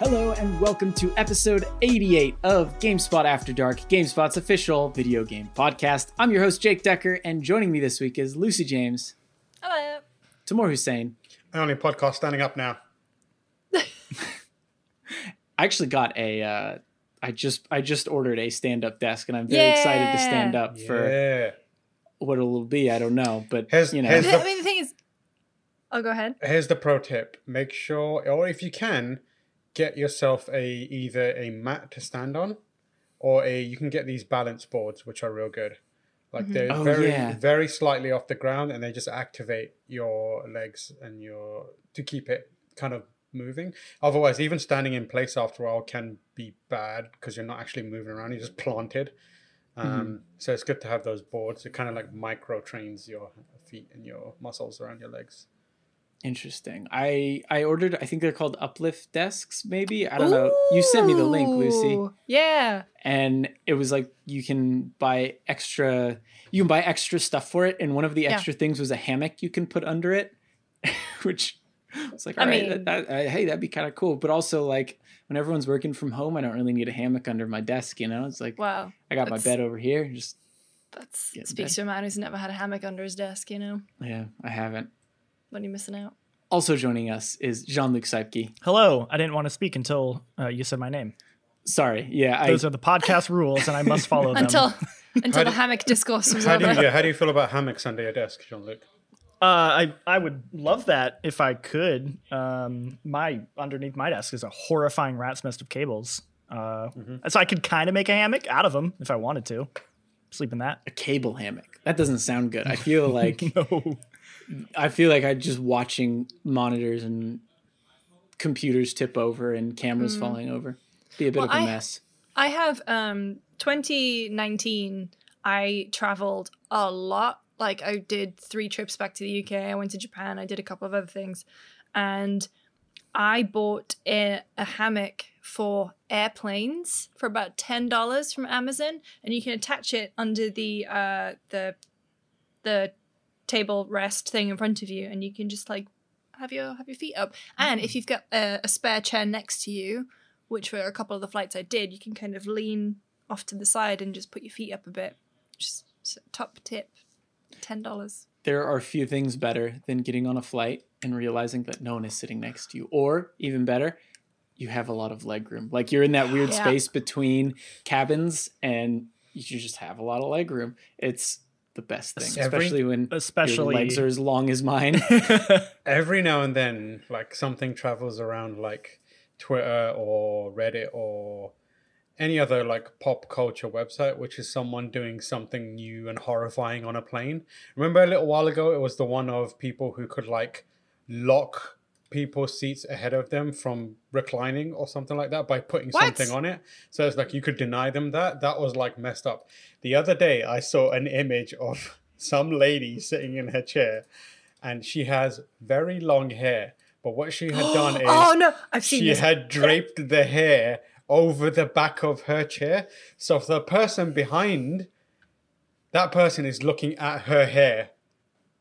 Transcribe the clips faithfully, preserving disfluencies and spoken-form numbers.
Hello and welcome to episode eighty-eight of GameSpot After Dark, GameSpot's official video game podcast. I'm your host, Jake Decker, and joining me this week is Lucy James. Hello. Tamoor Hussain. I only podcast standing up now. I actually got a, uh, I just I just ordered a stand-up desk, and I'm very yeah. excited to stand up yeah. for what it'll be, I don't know. But, here's, you know. Here's the, I mean, the thing is, oh, go ahead. Here's the pro tip. Make sure, or if you can, get yourself a either a mat to stand on, or a you can get these balance boards, which are real good. Like mm-hmm. they're oh, very yeah. very slightly off the ground, and they just activate your legs and your to keep it kind of moving. Otherwise, even standing in place after a while can be bad because you're not actually moving around; you're just planted. Um, mm-hmm. So it's good to have those boards. It kind of like micro trains your feet and your muscles around your legs. Interesting. I I ordered, I think they're called Uplift Desks, maybe? I don't Ooh. know. You sent me the link, Lucy. Yeah. And it was like, you can buy extra, you can buy extra stuff for it. And one of the extra yeah. things was a hammock you can put under it, which it's like, all I right, mean, that, that, hey, that'd be kind of cool. But also like when everyone's working from home, I don't really need a hammock under my desk, you know? It's like, wow, I got my bed over here. Just that's speaks to a man who's never had a hammock under his desk, you know? Yeah, I haven't. What are you missing out? Also joining us is Jean-Luc Seipke. Hello. I didn't want to speak until uh, you said my name. Sorry. Yeah. Those I... are the podcast rules, and I must follow them. Until until the hammock discourse was how over. Do you, how do you feel about hammocks under your desk, Jean-Luc? Uh, I, I would love that if I could. Um, my underneath my desk is a horrifying rat's nest of cables. Uh, mm-hmm. So I could kind of make a hammock out of them if I wanted to. Sleep in that. A cable hammock. That doesn't sound good. I feel like... no. I feel like I'm just watching monitors and computers tip over and cameras mm. falling over. Be a bit well, of a I, mess. I have um, twenty nineteen, I traveled a lot. Like I did three trips back to the U K. I went to Japan. I did a couple of other things. And I bought a, a hammock for airplanes for about ten dollars from Amazon. And you can attach it under the uh, the the... table rest thing in front of you, and you can just like have your have your feet up, and if you've got a, a spare chair next to you, which for a couple of the flights I did, you can kind of lean off to the side and just put your feet up a bit. Just top tip, ten dollars. There are few things better than getting on a flight and realizing that no one is sitting next to you, or even better, you have a lot of leg room. Like you're in that weird yeah. space between cabins and you just have a lot of leg room. It's the best thing, every, especially when especially your legs are as long as mine. Every now and then, like something travels around like Twitter or Reddit or any other like pop culture website, which is someone doing something new and horrifying on a plane. Remember a little while ago, it was the one of people who could like lock people's seats ahead of them from reclining or something like that by putting what? something on it. So it's like you could deny them that. That was like messed up. The other day I saw an image of some lady sitting in her chair, and she has very long hair. But what she had done is oh, no. I've seen she this. had draped the hair over the back of her chair. So the person behind, that person is looking at her hair.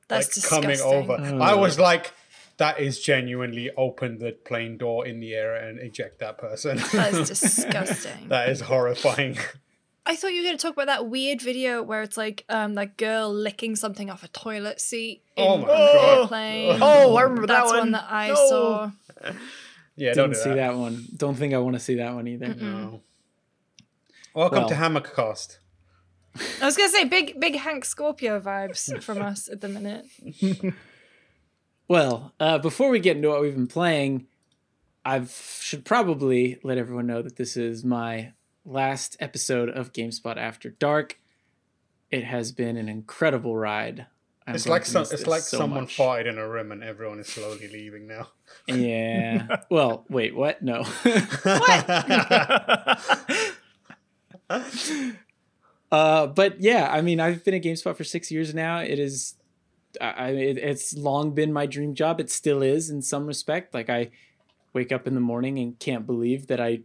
That's like disgusting. Coming over. Mm. I was like, that is genuinely open the plane door in the air and eject that person. That is disgusting. That is horrifying. I thought you were going to talk about that weird video where it's like um, that girl licking something off a toilet seat in oh my God. the plane. Oh, I remember That's that one. That's one that I no. saw. Yeah, don't Didn't do that. see that one. Don't think I want to see that one either. Mm-mm. No. Welcome well. to Hammockcast. I was going to say big, big Hank Scorpio vibes from us at the minute. Well, uh, before we get into what we've been playing, I should probably let everyone know that this is my last episode of GameSpot After Dark. It has been an incredible ride. I'm it's like some, it's like so someone much. farted in a room and everyone is slowly leaving now. Yeah. Well, wait, what? No. What? uh, but yeah, I mean, I've been at GameSpot for six years now. It is... I it, it's long been my dream job. It still is in some respect. Like I wake up in the morning and can't believe that I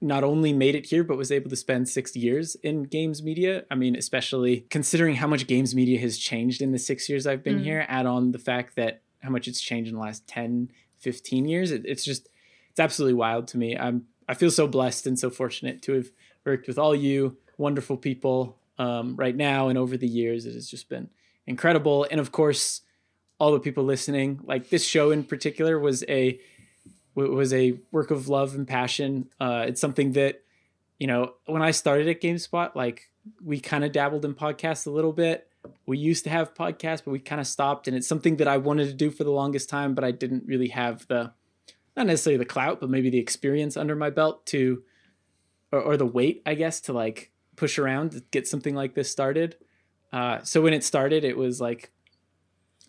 not only made it here, but was able to spend six years in games media. I mean, especially considering how much games media has changed in the six years I've been mm. here, add on the fact that how much it's changed in the last ten, fifteen years. It, it's just, it's absolutely wild to me. I'm I feel so blessed and so fortunate to have worked with all you wonderful people um, right now and over the years. It has just been incredible. And of course, all the people listening, like this show in particular was a was a work of love and passion. Uh, it's something that, you know, when I started at GameSpot, like we kind of dabbled in podcasts a little bit. We used to have podcasts, but we kind of stopped. And it's something that I wanted to do for the longest time, but I didn't really have the, not necessarily the clout, but maybe the experience under my belt to, or, or the weight, I guess, to like push around to get something like this started. Uh, so when it started, it was like,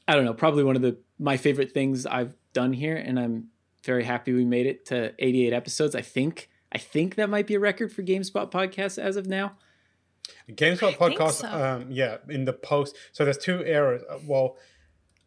I don't know, probably one of the, my favorite things I've done here. And I'm very happy we made it to eighty-eight episodes. I think, I think that might be a record for GameSpot podcasts as of now. GameSpot podcast, so. um, yeah, in the post. So there's two eras. Well,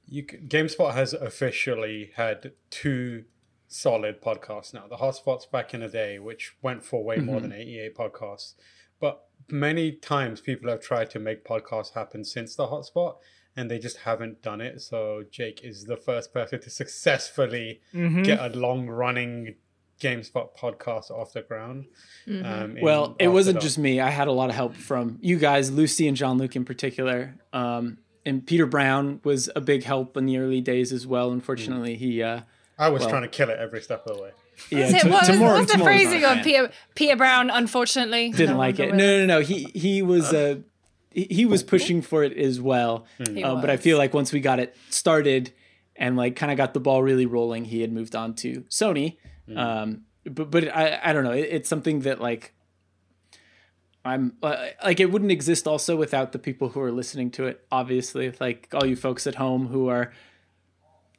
you GameSpot has officially had two solid podcasts now. The Hotspot's back in the day, which went for way mm-hmm. more than eighty-eight podcasts. But many times people have tried to make podcasts happen since the Hotspot, and they just haven't done it. So Jake is the first person to successfully mm-hmm. get a long-running GameSpot podcast off the ground. Mm-hmm. um, well, it wasn't just me. I had a lot of help from you guys, Lucy and Jean-Luc in particular. Um, and Peter Brown was a big help in the early days as well. Unfortunately, mm. he... Uh, I was well, trying to kill it every step of the way. Yeah, it, what was, what's the phrasing on Peter, Peter Brown, unfortunately? Didn't no like it. No, no, no. He, he was... Uh, he, he was pushing for it as well. Mm. Uh, but I feel like once we got it started and like kind of got the ball really rolling, he had moved on to Sony. Um, but, but I, I don't know. It, it's something that like, I'm uh, like, it wouldn't exist also without the people who are listening to it. Obviously, like all you folks at home who are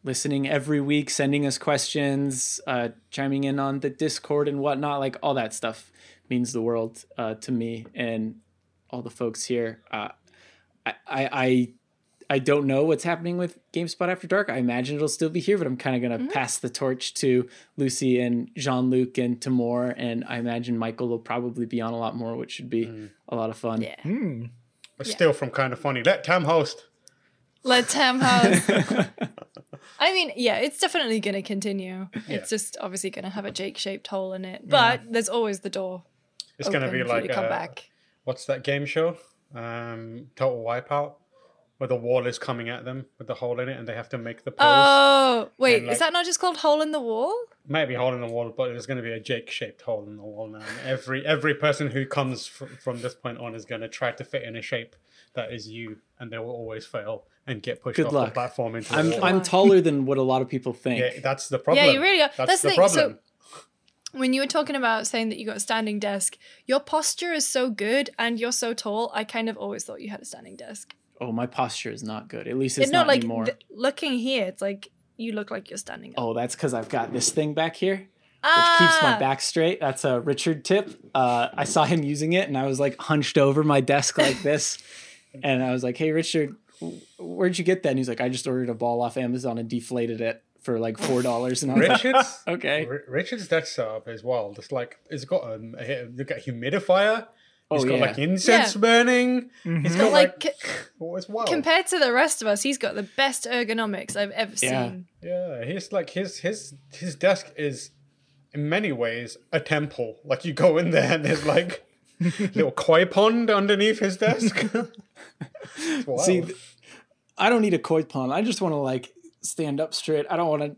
listening every week, sending us questions, uh, chiming in on the Discord and whatnot, like all that stuff means the world, uh, to me and all the folks here. Uh, I, I, I I don't know what's happening with GameSpot After Dark. I imagine it'll still be here, but I'm kind of going to mm-hmm. pass the torch to Lucy and Jean-Luc and Tamoor, and I imagine Michael will probably be on a lot more, which should be mm. a lot of fun. Yeah. Mm. But yeah. Still from Kind of Funny. Let Tam host. Let Tam host. I mean, yeah, it's definitely going to continue. Yeah. It's just obviously going to have a Jake-shaped hole in it, but mm. there's always the door. It's going to be like, come a, back. What's that game show? Um, Total Wipeout? Where the wall is coming at them with the hole in it and they have to make the pose. Oh, wait, and, like, is that not just called Hole in the Wall? Maybe Hole in the Wall, but there's going to be a Jake-shaped hole in the wall now. And every every person who comes fr- from this point on is going to try to fit in a shape that is you, and they will always fail and get pushed Good off luck. the platform into the I'm, wall. I'm taller than what a lot of people think. Yeah, that's the problem. Yeah, you really are. That's, that's the, the problem. So- When you were talking about saying that you got a standing desk, your posture is so good and you're so tall, I kind of always thought you had a standing desk. Oh, my posture is not good. At least it's, it's not, not like anymore. Th- looking here, it's like you look like you're standing up. Oh, that's because I've got this thing back here, ah! which keeps my back straight. That's a Richard tip. Uh, I saw him using it, and I was like hunched over my desk like this. And I was like, hey, Richard, where'd you get that? And he's like, I just ordered a ball off Amazon and deflated it for like four dollars. And I was Richard's, like, okay. R- Richard's desk setup is wild. It's like, it's got a, look at humidifier. He's oh, got, yeah. like, incense yeah. burning. Mm-hmm. He's got, like... like oh, it's wild. Compared to the rest of us, he's got the best ergonomics I've ever yeah. seen. Yeah, he's, like, his his his desk is, in many ways, a temple. Like, you go in there and there's, like, little koi pond underneath his desk. It's wild. See, I don't need a koi pond. I just want to, like, stand up straight. I don't want to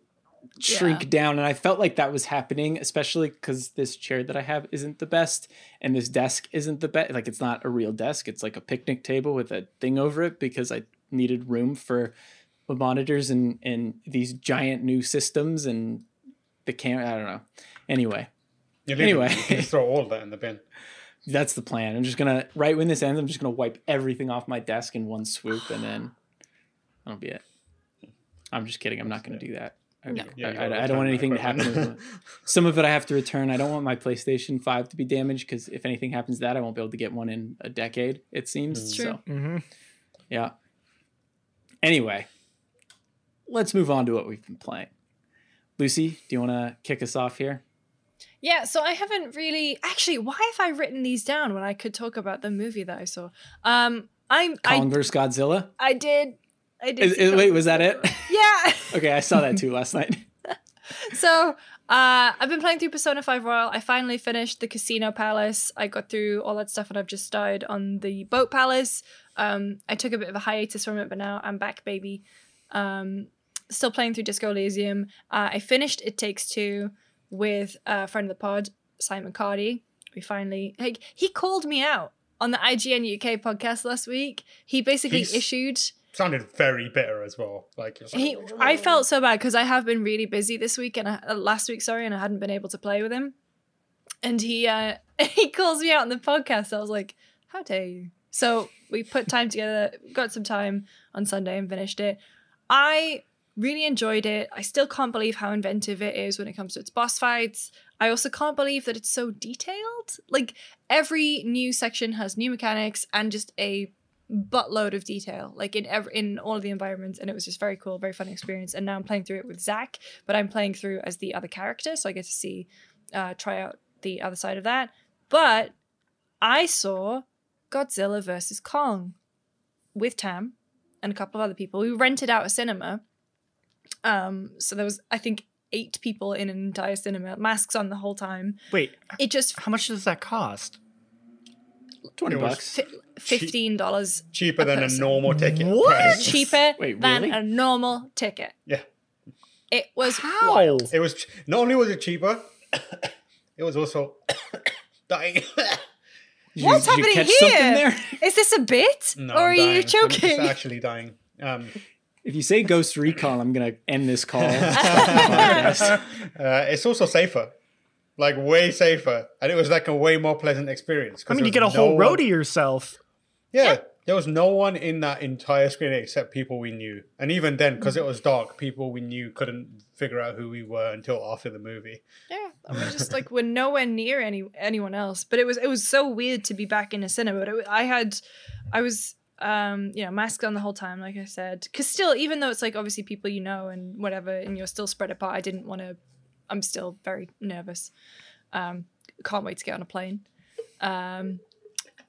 shrink yeah. down, and I felt like that was happening, especially because this chair that I have isn't the best and this desk isn't the best. Like, it's not a real desk, it's like a picnic table with a thing over it because I needed room for the monitors and and these giant new systems and the camera. I don't know. Anyway, anyway, you can throw all that in the bin. That's the plan. I'm just gonna, right when this ends, I'm just gonna wipe everything off my desk in one swoop, and then that'll be it. I'm just kidding. I'm not gonna do that. I, no. yeah, I, I don't want anything to happen. Some of it I have to return. I don't want my PlayStation five to be damaged because if anything happens to that, I won't be able to get one in a decade, it seems. Mm. True. So, mm-hmm. yeah. Anyway, let's move on to what we've been playing. Lucy, do you want to kick us off here? Yeah, so I haven't really... Actually, why have I written these down when I could talk about the movie that I saw? Um, I'm Kong versus. Godzilla? I did... I did is, is, wait, was that it? Yeah. Okay, I saw that too last night. So Uh, I've been playing through Persona five Royal. I finally finished the Casino Palace. I got through all that stuff and I've just started on the Boat Palace. Um, I took a bit of a hiatus from it, but now I'm back, baby. Um, still playing through Disco Elysium. Uh, I finished It Takes Two with a friend of the pod, Simon Cardi. We finally... Like, he called me out on the I G N U K podcast last week. He basically He's... issued... Sounded very bitter as well. Like, like he, I felt so bad because I have been really busy this week and I, last week, sorry, and I hadn't been able to play with him. And he uh, he calls me out on the podcast. I was like, "How dare you?" So we put time together, got some time on Sunday, and finished it. I really enjoyed it. I still can't believe how inventive it is when it comes to its boss fights. I also can't believe that it's so detailed. Like every new section has new mechanics and just a buttload of detail, like in every, in all of the environments, and it was just very cool, very fun experience. And now I'm playing through it with Zach, but I'm playing through as the other character, so I get to see, uh, try out the other side of that. But I saw Godzilla versus. Kong with Tam and a couple of other people. We rented out a cinema, um, so there was I think eight people in an entire cinema, masks on the whole time. Wait, it just how much does that cost? twenty bucks. fifteen dollars. Cheaper than a normal ticket. What? Cheaper Wait, really? than a normal ticket. Yeah. It was How? wild. It was, not only was it cheaper, it was also dying. What's you, happening here? Is this a bit? No, or I'm are dying. you joking? I'm actually dying. Um, if you say Ghost Recon, I'm going to end this call. uh, it's also safer. Like, way safer. And it was like a way more pleasant experience. I mean, you get a no whole row one. to yourself. Yeah, yeah. There was no one in that entire screen except people we knew. And even then, because it was dark, people we knew couldn't figure out who we were until after the movie. Yeah. I mean, just like, we're nowhere near any anyone else. But it was it was so weird to be back in a cinema. But it, I had, I was, um, you know, masked on the whole time, like I said. Because still, even though it's like, obviously people you know and whatever, and you're still spread apart, I didn't want to. I'm still very nervous. Um, can't wait to get on a plane. Um,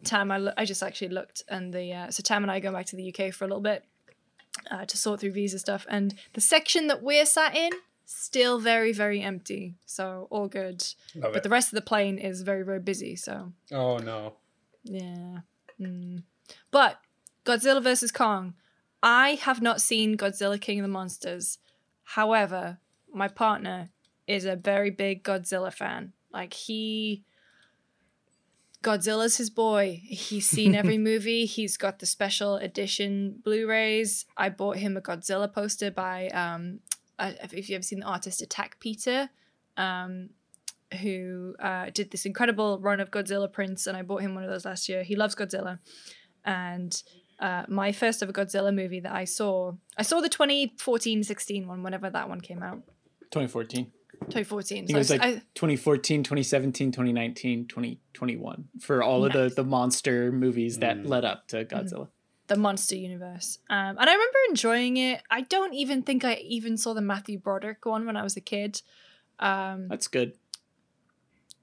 Tam, I, lo- I just actually looked, and the uh, so Tam and I go back to the U K for a little bit uh, to sort through visa stuff. And the section that we're sat in still very very empty, so all good. Love but it. The rest of the plane is very very busy. So oh no, yeah. Mm. But Godzilla versus Kong. I have not seen Godzilla: King of the Monsters. However, my partner is a very big Godzilla fan. Like he, Godzilla's his boy. He's seen every movie. He's got the special edition Blu-rays. I bought him a Godzilla poster by, um, uh, if you've ever seen the artist Attack Peter, um, who uh, did this incredible run of Godzilla prints, and I bought him one of those last year. He loves Godzilla. And uh, my first ever Godzilla movie that I saw, I saw the twenty fourteen sixteen one, whenever that one came out. twenty fourteen twenty fourteen I think so it was like I, twenty fourteen, twenty seventeen, twenty nineteen, twenty twenty-one for all nice. of the, the monster movies that mm. led up to Godzilla. The monster universe. Um, and I remember enjoying it. I don't even think I even saw the Matthew Broderick one when I was a kid. Um, That's good.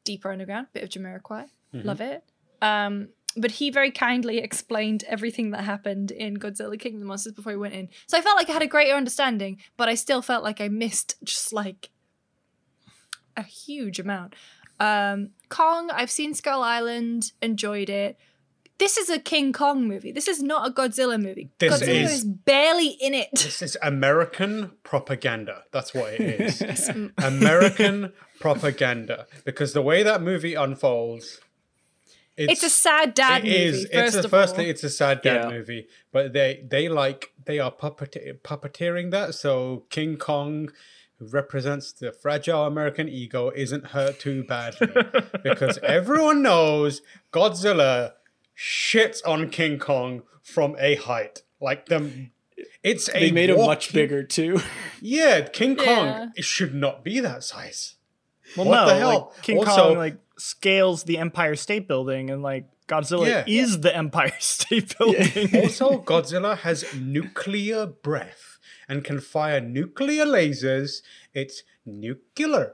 Deeper Underground, bit of Jamiroquai. Mm-hmm. Love it. Um, but he very kindly explained everything that happened in Godzilla King of the Monsters before he went in. So I felt like I had a greater understanding, but I still felt like I missed just like a huge amount. Um, Kong, I've seen Skull Island, enjoyed it. This is a King Kong movie. This is not a Godzilla movie. This Godzilla is, is barely in it. This is American propaganda. That's what it is. American propaganda. Because the way that movie unfolds... It's, it's a sad dad it movie. Is. First it's a, of firstly, all. It's a sad dad yeah. movie, but they they like they are puppete- puppeteering that. So King Kong, who represents the fragile American ego, isn't hurt too badly because everyone knows Godzilla shits on King Kong from a height. Like them, it's they a they made walk- him much bigger too. Yeah, King Kong yeah. It should not be that size. Well, what no, the hell? Like King also, Kong like. scales the Empire State Building, and like Godzilla yeah. is the Empire State Building. Yeah. Also, Godzilla has nuclear breath and can fire nuclear lasers. It's nuclear.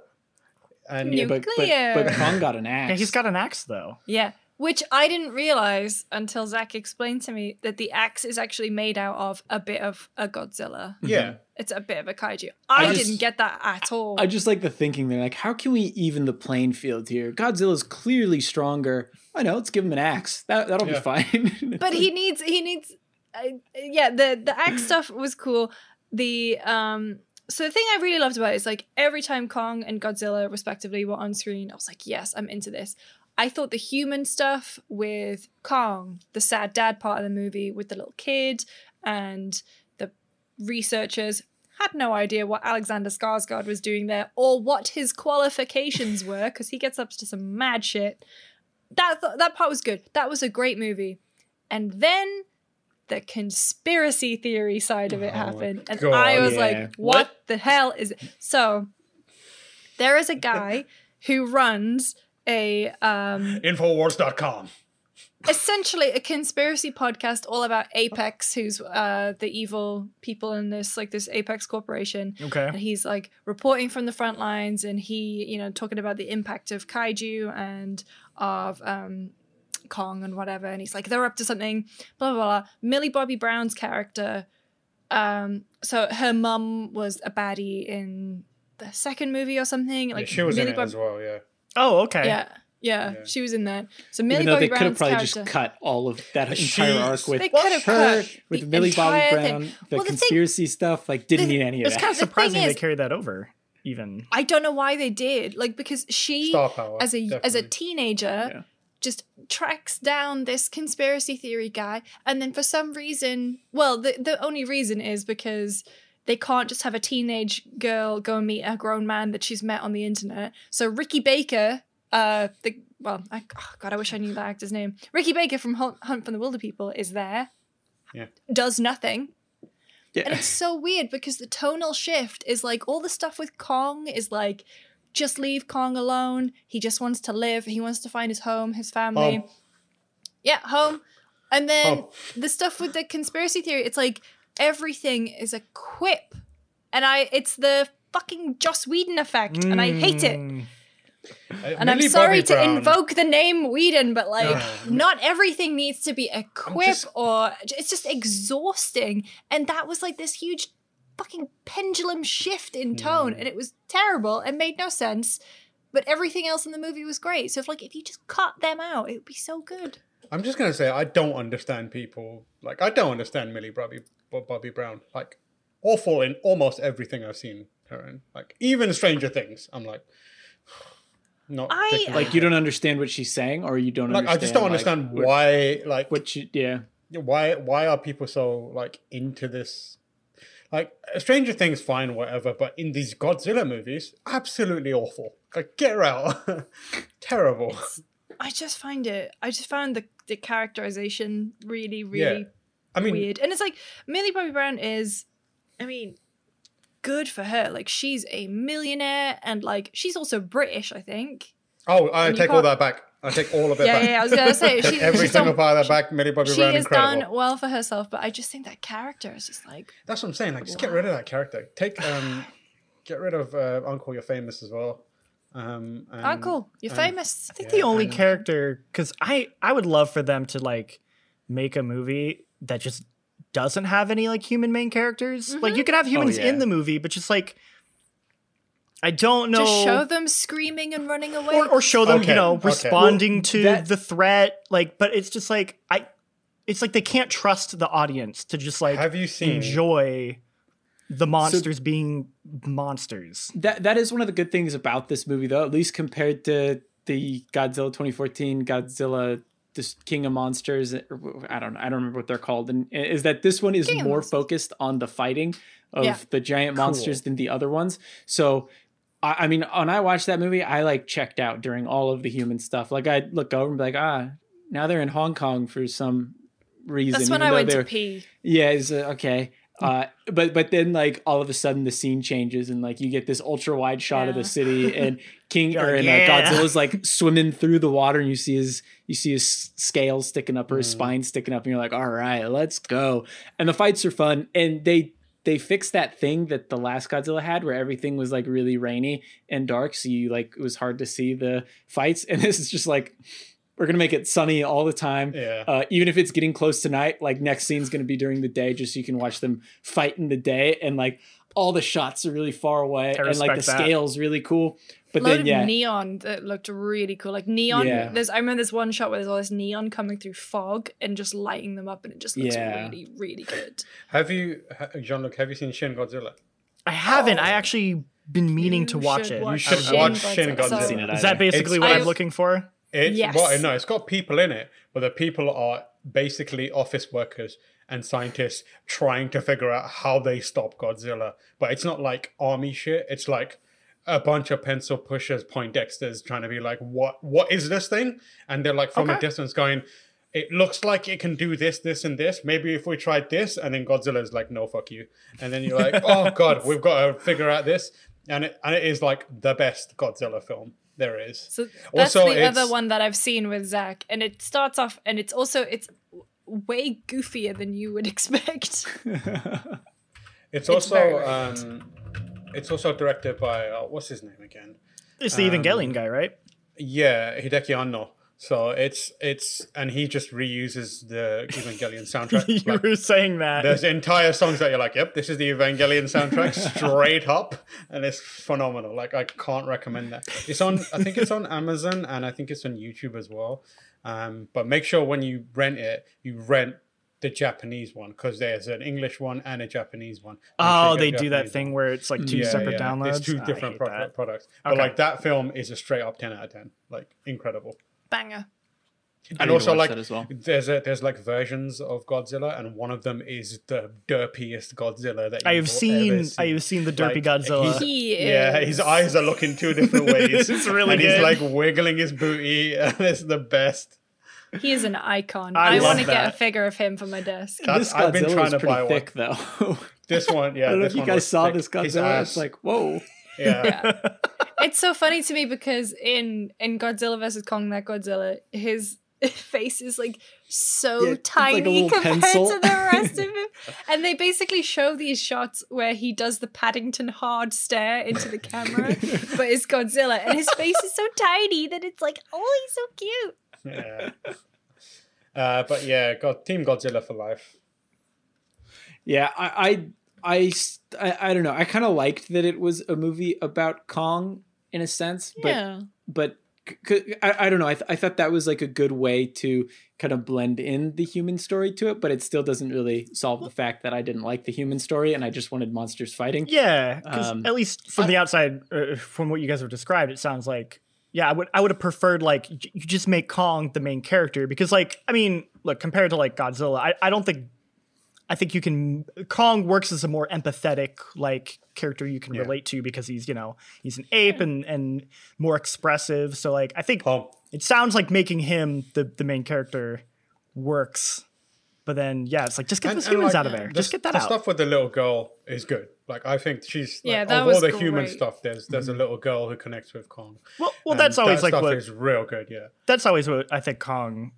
And nuclear. Yeah, but, but, but Kong got an axe. Yeah, he's got an axe though. Yeah. Which I didn't realize until Zach explained to me that the axe is actually made out of a bit of a Godzilla. Yeah. It's a bit of a kaiju. I, I just, didn't get that at all. I just like the thinking there. Like, how can we even the playing field here? Godzilla's clearly stronger. I know, let's give him an axe. That, that'll yeah. be fine. But he needs, he needs, uh, yeah, the, the axe stuff was cool. The, um... So the thing I really loved about it is, like, every time Kong and Godzilla, respectively, were on screen, I was like, yes, I'm into this. I thought the human stuff with Kong, the sad dad part of the movie with the little kid and the researchers, had no idea what Alexander Skarsgård was doing there or what his qualifications were, because he gets up to some mad shit. That, th- that part was good. That was a great movie. And then the conspiracy theory side of it oh happened. And God, I was yeah. like, what, what the hell is it? So there is a guy who runs a... Um, Infowars dot com. Essentially a conspiracy podcast all about Apex, who's uh, the evil people in this, like this Apex corporation. Okay. And he's like reporting from the front lines and he, you know, talking about the impact of kaiju and of... Um, Kong and whatever, and he's like, they're up to something, blah blah blah. Millie Bobby Brown's character, um so her mum was a baddie in the second movie or something, like yeah, she was Millie in Bob- it as well. Yeah. Oh, okay. Yeah, yeah, yeah, she was in that. So Millie Even though Bobby they Brown's could have probably character, just cut all of that entire she, arc with her, cut with Millie Bobby Brown, thing. the well, conspiracy the thing, stuff, like didn't the, need any of that. It's kind of surprising they is, carried that over. Even I don't know why they did, like because she power, as a definitely. as a teenager. Yeah. Just tracks down this conspiracy theory guy, and then for some reason, well, the, the only reason is because they can't just have a teenage girl go and meet a grown man that she's met on the internet. So Ricky Baker, uh, the well, I, oh God, I wish I knew that actor's name. Ricky Baker from Hunt for the Wilder People is there, yeah. does nothing. Yeah. And it's so weird because the tonal shift is like all the stuff with Kong is like, just leave Kong alone. He just wants to live. He wants to find his home, his family. Home. Yeah, home. And then home. The stuff with the conspiracy theory, it's like everything is a quip. And I, it's the fucking Joss Whedon effect. Mm. And I hate it. I, and Millie I'm sorry to invoke the name Whedon, but like not everything needs to be a quip just... or it's just exhausting. And that was like this huge fucking pendulum shift in tone mm. and it was terrible and made no sense, but everything else in the movie was great. So if like if you just cut them out, it would be so good. I'm just gonna say I don't understand people like I don't understand Millie Bobby, Bobby Brown. Like awful in almost everything I've seen her in. Like even Stranger Things. I'm like not I, like you don't understand what she's saying or you don't like, understand. I just don't understand like, why what, like what you, yeah why why are people so like into this. Like, Stranger Things, fine, whatever, but in these Godzilla movies, absolutely awful. Like, get her out. Terrible. It's, I just find it, I just found the, the characterization really, really yeah. I mean, weird. And it's like, Millie Bobby Brown is, I mean, good for her. Like, she's a millionaire and, like, she's also British, I think. Oh, I and take all that back. I take all of it yeah, back. Yeah, yeah, I was going to say. She's, every she's single done, part of that back, Millie Bobby Brown, incredible. She has done well for herself, but I just think that character is just like... That's what I'm saying. Like, wow. Just get rid of that character. Take, um, get rid of uh, Uncle, You're Famous as well. Um, and, Uncle, You're and, Famous. I think yeah, the only and, character... Because I, I would love for them to, like, make a movie that just doesn't have any, like, human main characters. Mm-hmm. Like, you could have humans oh, yeah. in the movie, but just, like... I don't know. Just show them screaming and running away. Or, or show them, okay. you know, responding okay. well, to that, the threat. Like, but it's just like, I, it's like they can't trust the audience to just like have you seen, enjoy the monsters so, being monsters. That That is one of the good things about this movie, though, at least compared to the Godzilla twenty fourteen, Godzilla this King of Monsters. I don't know. I don't remember what they're called. And is that this one is King more focused on the fighting of yeah. the giant cool. monsters than the other ones. So... I mean, when I watched that movie, I like checked out during all of the human stuff. Like I'd look over and be like, ah, now they're in Hong Kong for some reason. That's when I went to pee. Yeah, it's uh, okay. Uh, but but then like all of a sudden the scene changes and like you get this ultra wide shot yeah. of the city and King or and, yeah. uh, Godzilla's like swimming through the water and you see his you see his scales sticking up or his mm. spine sticking up and you're like, all right, let's go. And the fights are fun and they. They fixed that thing that the last Godzilla had where everything was like really rainy and dark. So you like, it was hard to see the fights. And this is just like, We're going to make it sunny all the time. Yeah. Uh, even if it's getting close to night, like next scene's going to be during the day just so you can watch them fight in the day. And like all the shots are really far away and like the that. scale's really cool. But a load then, yeah. of neon that looked really cool. Like neon, yeah. there's, I remember this one shot where there's all this neon coming through fog and just lighting them up and it just looks yeah. really, really good. Have you, Jean-Luc, have you seen Shin Godzilla? I haven't. Oh. I actually been meaning you to watch it. Watch you should Shin watch Shin Godzilla. Shin Godzilla. Is that basically it's, what I've, I'm looking for? It's, yes. Well, no, it's got people in it, but the people are basically office workers and scientists trying to figure out how they stop Godzilla. But it's not like army shit. It's like a bunch of pencil pushers, Poindexters trying to be like, what, what is this thing? And they're like from okay. a distance going, it looks like it can do this, this, and this. Maybe if we tried this. And then Godzilla's like, no, fuck you. And then you're like, oh God, we've got to figure out this. And it, and it is like the best Godzilla film there is. So that's also, the other one that I've seen with Zach. And it starts off, and it's also, it's way goofier than you would expect. it's, it's also, um, it's also directed by, uh, what's his name again? It's the um, Evangelion guy, right? Yeah, Hideki Anno. So it's, it's, and he just reuses the Evangelion soundtrack. you like, were saying that. There's entire songs that you're like, yep, this is the Evangelion soundtrack straight up. And it's phenomenal. Like, I can't recommend that. It's on, I think it's on Amazon and I think it's on YouTube as well. Um, but make sure when you rent it, you rent the Japanese one because there's an English one and a Japanese one. I'm oh, sure they do that thing one. where it's like two yeah, separate yeah. downloads. It's two oh, different pro- products. But okay. like that film is a straight up ten out of ten. Like, incredible. Banger. And I also like well. there's a, there's like versions of Godzilla and one of them is the derpiest Godzilla that I have seen, seen. I have seen the derpy like, Godzilla. He is. Yeah, his eyes are looking two different ways. It's really and good. He's like wiggling his booty and it's the best. He is an icon. I, I want to get a figure of him for my desk. This I've been trying to buy thick, one. Though. This one, yeah. I don't know if you guys saw thick. This Godzilla. It's like, whoa. Yeah. yeah. It's so funny to me because in, in Godzilla versus. Kong, that Godzilla, his face is like so yeah, tiny like compared pencil. to the rest of him. And they basically show these shots where he does the Paddington hard stare into the camera, but it's Godzilla. And his face is so tiny that it's like, oh, he's so cute. Yeah. Uh, but yeah, God, Team Godzilla for life. Yeah, I, I, I, I don't know. I kind of liked that it was a movie about Kong in a sense, but, yeah. but c- c- I, I don't know. I, th- I thought that was like a good way to kind of blend in the human story to it, but it still doesn't really solve the fact that I didn't like the human story and I just wanted monsters fighting. Yeah, um, at least from I, the outside, uh, from what you guys have described, it sounds like. Yeah, I would I would have preferred, like, j- you just make Kong the main character because, like, I mean, look, compared to, like, Godzilla, I, I don't think, I think you can, Kong works as a more empathetic, like, character you can yeah. relate to because he's, you know, he's an ape and, and more expressive. So, like, I think oh. it sounds like making him the, the main character works. But then, yeah, it's like, just get and, those humans like, out of there. The, just get that the out. The stuff with the little girl is good. Like, I think she's, like, yeah, of all the great. human stuff, there's there's mm-hmm. a little girl who connects with Kong. Well, well that's always, that like, what... is real good, yeah. That's always what I think Kong...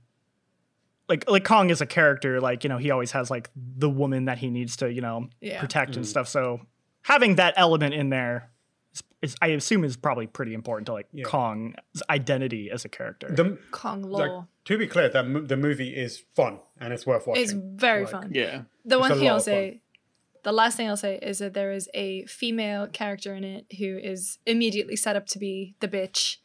Like, like Kong is a character, like, you know, he always has, like, the woman that he needs to, you know, yeah. protect mm. and stuff. So having that element in there... Is, I assume is probably pretty important to like yeah. Kong's identity as a character. The, Kong lore. Like, to be clear, that mo- the movie is fun and it's worth watching. It's very like, fun. Yeah. The one thing I'll say, the last thing I'll say is that there is a female character in it who is immediately set up to be the bitch,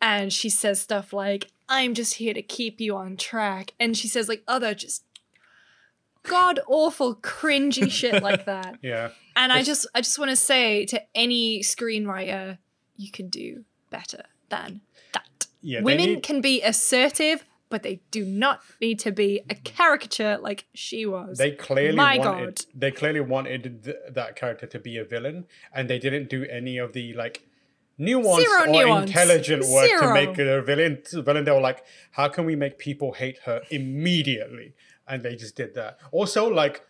and she says stuff like, "I'm just here to keep you on track," and she says like other just god awful cringy shit like that. Yeah. And I just I just want to say to any screenwriter, you can do better than that. Yeah, women need- can be assertive, but they do not need to be a caricature like she was. They clearly My wanted god. they clearly wanted th- that character to be a villain, and they didn't do any of the like nuanced Zero or nuance. intelligent work Zero. to make her a villain. Villain. They were like, how can we make people hate her immediately? And they just did that. Also, like,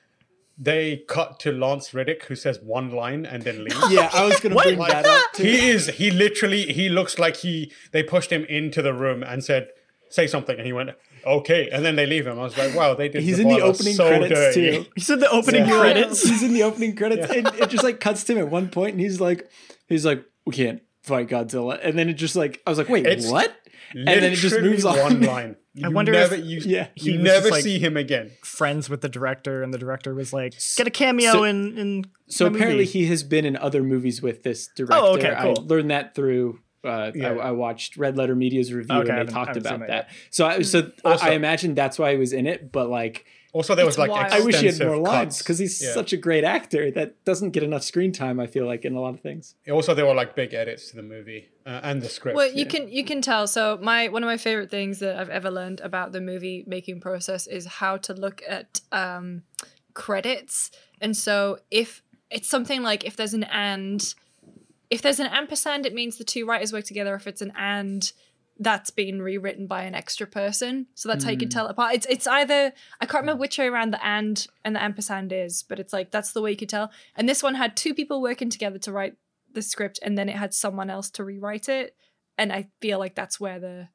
they cut to Lance Reddick, who says one line and then leaves. Yeah, I was going to bring that up too. He is, he literally, he looks like he, they pushed him into the room and said, say something. And he went, okay. And then they leave him. I was like, wow, they did He's the in the opening so credits dirty. too. He's in the opening yeah. credits. He's in the opening credits. Yeah. It, it just like cuts to him at one point and he's like, he's like, we can't fight Godzilla. And then it just like, I was like, wait, it's, what? Literally and then it just moves on. One line. You I wonder never, if you, yeah, you never just, like, see him again. Friends with the director, and the director was like, "Get a cameo so, in in." So apparently, movie. He has been in other movies with this director. Oh, okay, cool. I learned that through. Uh, yeah. I, I watched Red Letter Media's review, okay, and they talked about that. that. So, I, so also, I, I imagine that's why he was in it. But like, also there was like, I wish he had more cuts. lines because he's yeah. such a great actor that doesn't get enough screen time. I feel like in a lot of things. Also, there were like big edits to the movie uh, and the script. Well, you yeah. can you can tell. So my one of my favorite things that I've ever learned about the movie making process is how to look at um, credits. And so if it's something like if there's an and. If there's an ampersand, it means the two writers work together. If it's an and, that's been rewritten by an extra person. So that's mm. how you can tell it apart. It's it's either, I can't remember which way around the and and the ampersand is, but it's like, that's the way you could tell. And this one had two people working together to write the script, and then it had someone else to rewrite it. And I feel like that's where the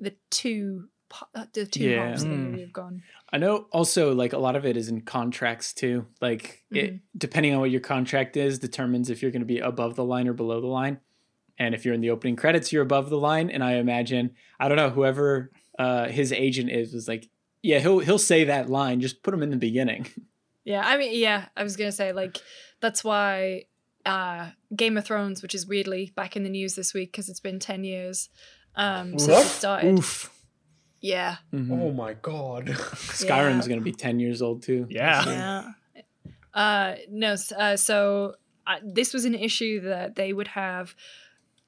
the two the two yeah. halves mm. of the movie have gone. I know also like a lot of it is in contracts too. Like mm-hmm. it, depending on what your contract is determines if you're going to be above the line or below the line. And if you're in the opening credits, you're above the line. And I imagine, I don't know, whoever uh, his agent is was like, yeah, he'll, he'll say that line. Just put him in the beginning. Yeah. I mean, yeah, I was going to say like, that's why uh, Game of Thrones, which is weirdly back in the news this week, cause it's been ten years um, since it started. Oof. Yeah. Mm-hmm. Oh my God. Skyrim's yeah. going to be ten years old too. Yeah. yeah. Uh, no. Uh, so uh, this was an issue that they would have.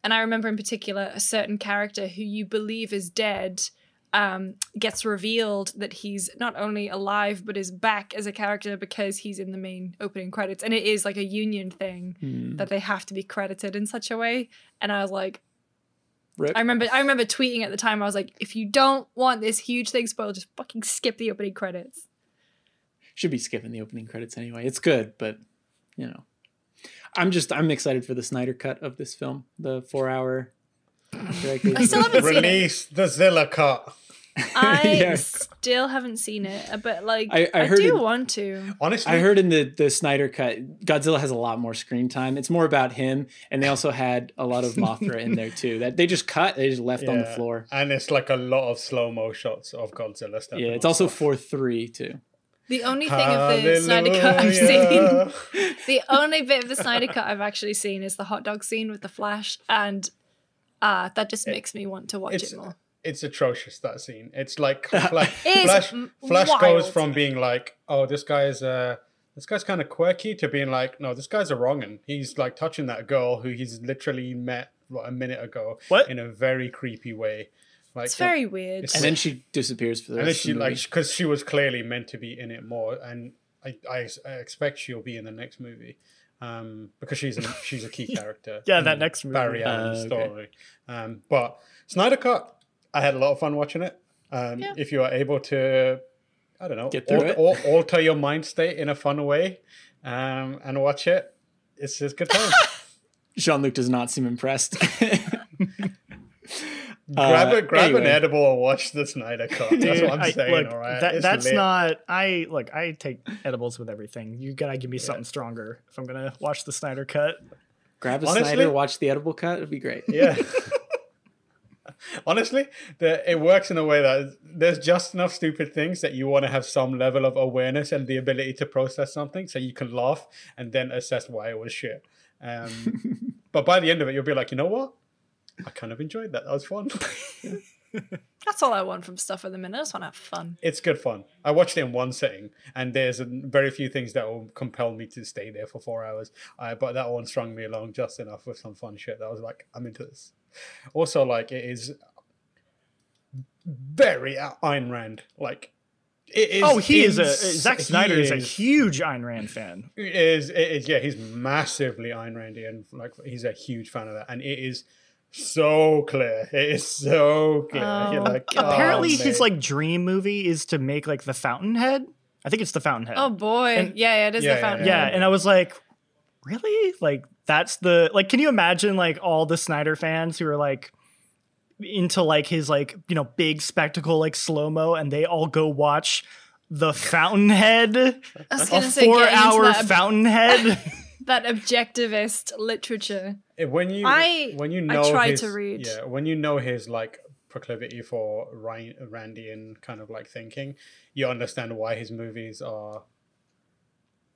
And I remember in particular, a certain character who you believe is dead um, gets revealed that he's not only alive, but is back as a character because he's in the main opening credits. And it is like a union thing mm. that they have to be credited in such a way. And I was like, Rip. I remember I remember tweeting at the time, I was like, if you don't want this huge thing spoiled, just fucking skip the opening credits. Should be skipping the opening credits anyway. It's good, but, you know. I'm just, I'm excited for the Snyder Cut of this film. The four hour. I still haven't seen it. Release the Zilla Cut. I yeah. still haven't seen it, but like, I, I, I do in, want to. Honestly, I heard in the, the Snyder Cut, Godzilla has a lot more screen time. It's more about him, and they also had a lot of Mothra in there too. That they just cut, they just left yeah. on the floor. And it's like a lot of slow mo shots of Godzilla stuff. Yeah, it's also four three too. The only thing Hallelujah. of the Snyder Cut I've seen, the only bit of the Snyder Cut I've actually seen is the hot dog scene with the Flash, and uh, that just makes it, me want to watch it more. It's atrocious, that scene. It's like, like it Flash, Flash goes from being like, oh, this guy is uh, this guy's kind of quirky, to being like, no, this guy's a wrong'un. He's like touching that girl who he's literally met what, a minute ago what? in a very creepy way. Like, it's very it, weird. It's, and then she disappears for the rest of the movie. Because she was clearly meant to be in it more. And I, I, I expect she'll be in the next movie. Um, because she's a, she's a key character. yeah, that next movie. Barry Allen's uh, story. Okay. Um, but Snyder Cut. I had a lot of fun watching it. Um, yeah. If you are able to, I don't know, Get through al- it. Al- alter your mind state in a fun way um, and watch it, it's a good time. Jean-Luc does not seem impressed. grab a, grab uh, anyway. an edible and watch the Snyder Cut. Dude, that's what I'm I, saying, look, all right? That, that's lit. not, I, look, I take edibles with everything. You gotta give me yeah. something stronger if I'm gonna watch the Snyder Cut. Grab a Honestly, Snyder, watch the edible cut, it'd be great. Yeah. Honestly, the, it works in a way that there's just enough stupid things that you want to have some level of awareness and the ability to process something so you can laugh and then assess why it was shit. Um, but by the end of it, you'll be like, you know what? I kind of enjoyed that. That was fun. That's all I want from stuff at the minute. I just want to have fun. It's good fun. I watched it in one sitting, and there's very few things that will compel me to stay there for four hours. Uh, but that one strung me along just enough with some fun shit that I was like, I'm into this. Also, like, it is very Ayn Rand. Like, it is. Oh, he ins- is a Zack Snyder is, is a huge Ayn Rand fan. It is, it is. Yeah, he's massively Ayn Randian. Like, he's a huge fan of that, and it is. So clear. It is so clear. Um, You're like, apparently, oh, his like dream movie is to make like The Fountainhead. I think it's The Fountainhead. Oh boy, and, yeah, yeah, it is yeah, The Fountainhead. Yeah, yeah, yeah, and I was like, really? Like that's the like. Can you imagine like all the Snyder fans who are like into like his like you know big spectacle like slow mo, and they all go watch The Fountainhead, a four hour Fountainhead. that objectivist literature. When you I, when you know I try his, to read. Yeah, when you know his like proclivity for Randian kind of like thinking, you understand why his movies are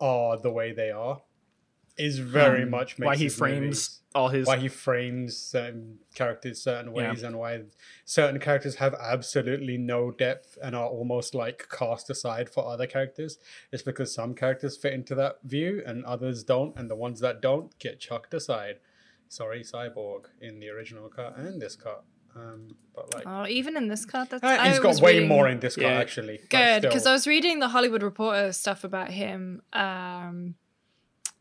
are the way they are. Is very um, much makes why he frames movies. all his why he frames certain characters certain ways yeah. and why certain characters have absolutely no depth and are almost like cast aside for other characters. It's because some characters fit into that view and others don't, and the ones that don't get chucked aside. Sorry, Cyborg in the original cut and this cut. Um, but like, oh, even in this cut, that's uh, he's I got way reading, more in this cut yeah. actually. Good, because I was reading the Hollywood Reporter stuff about him. Um,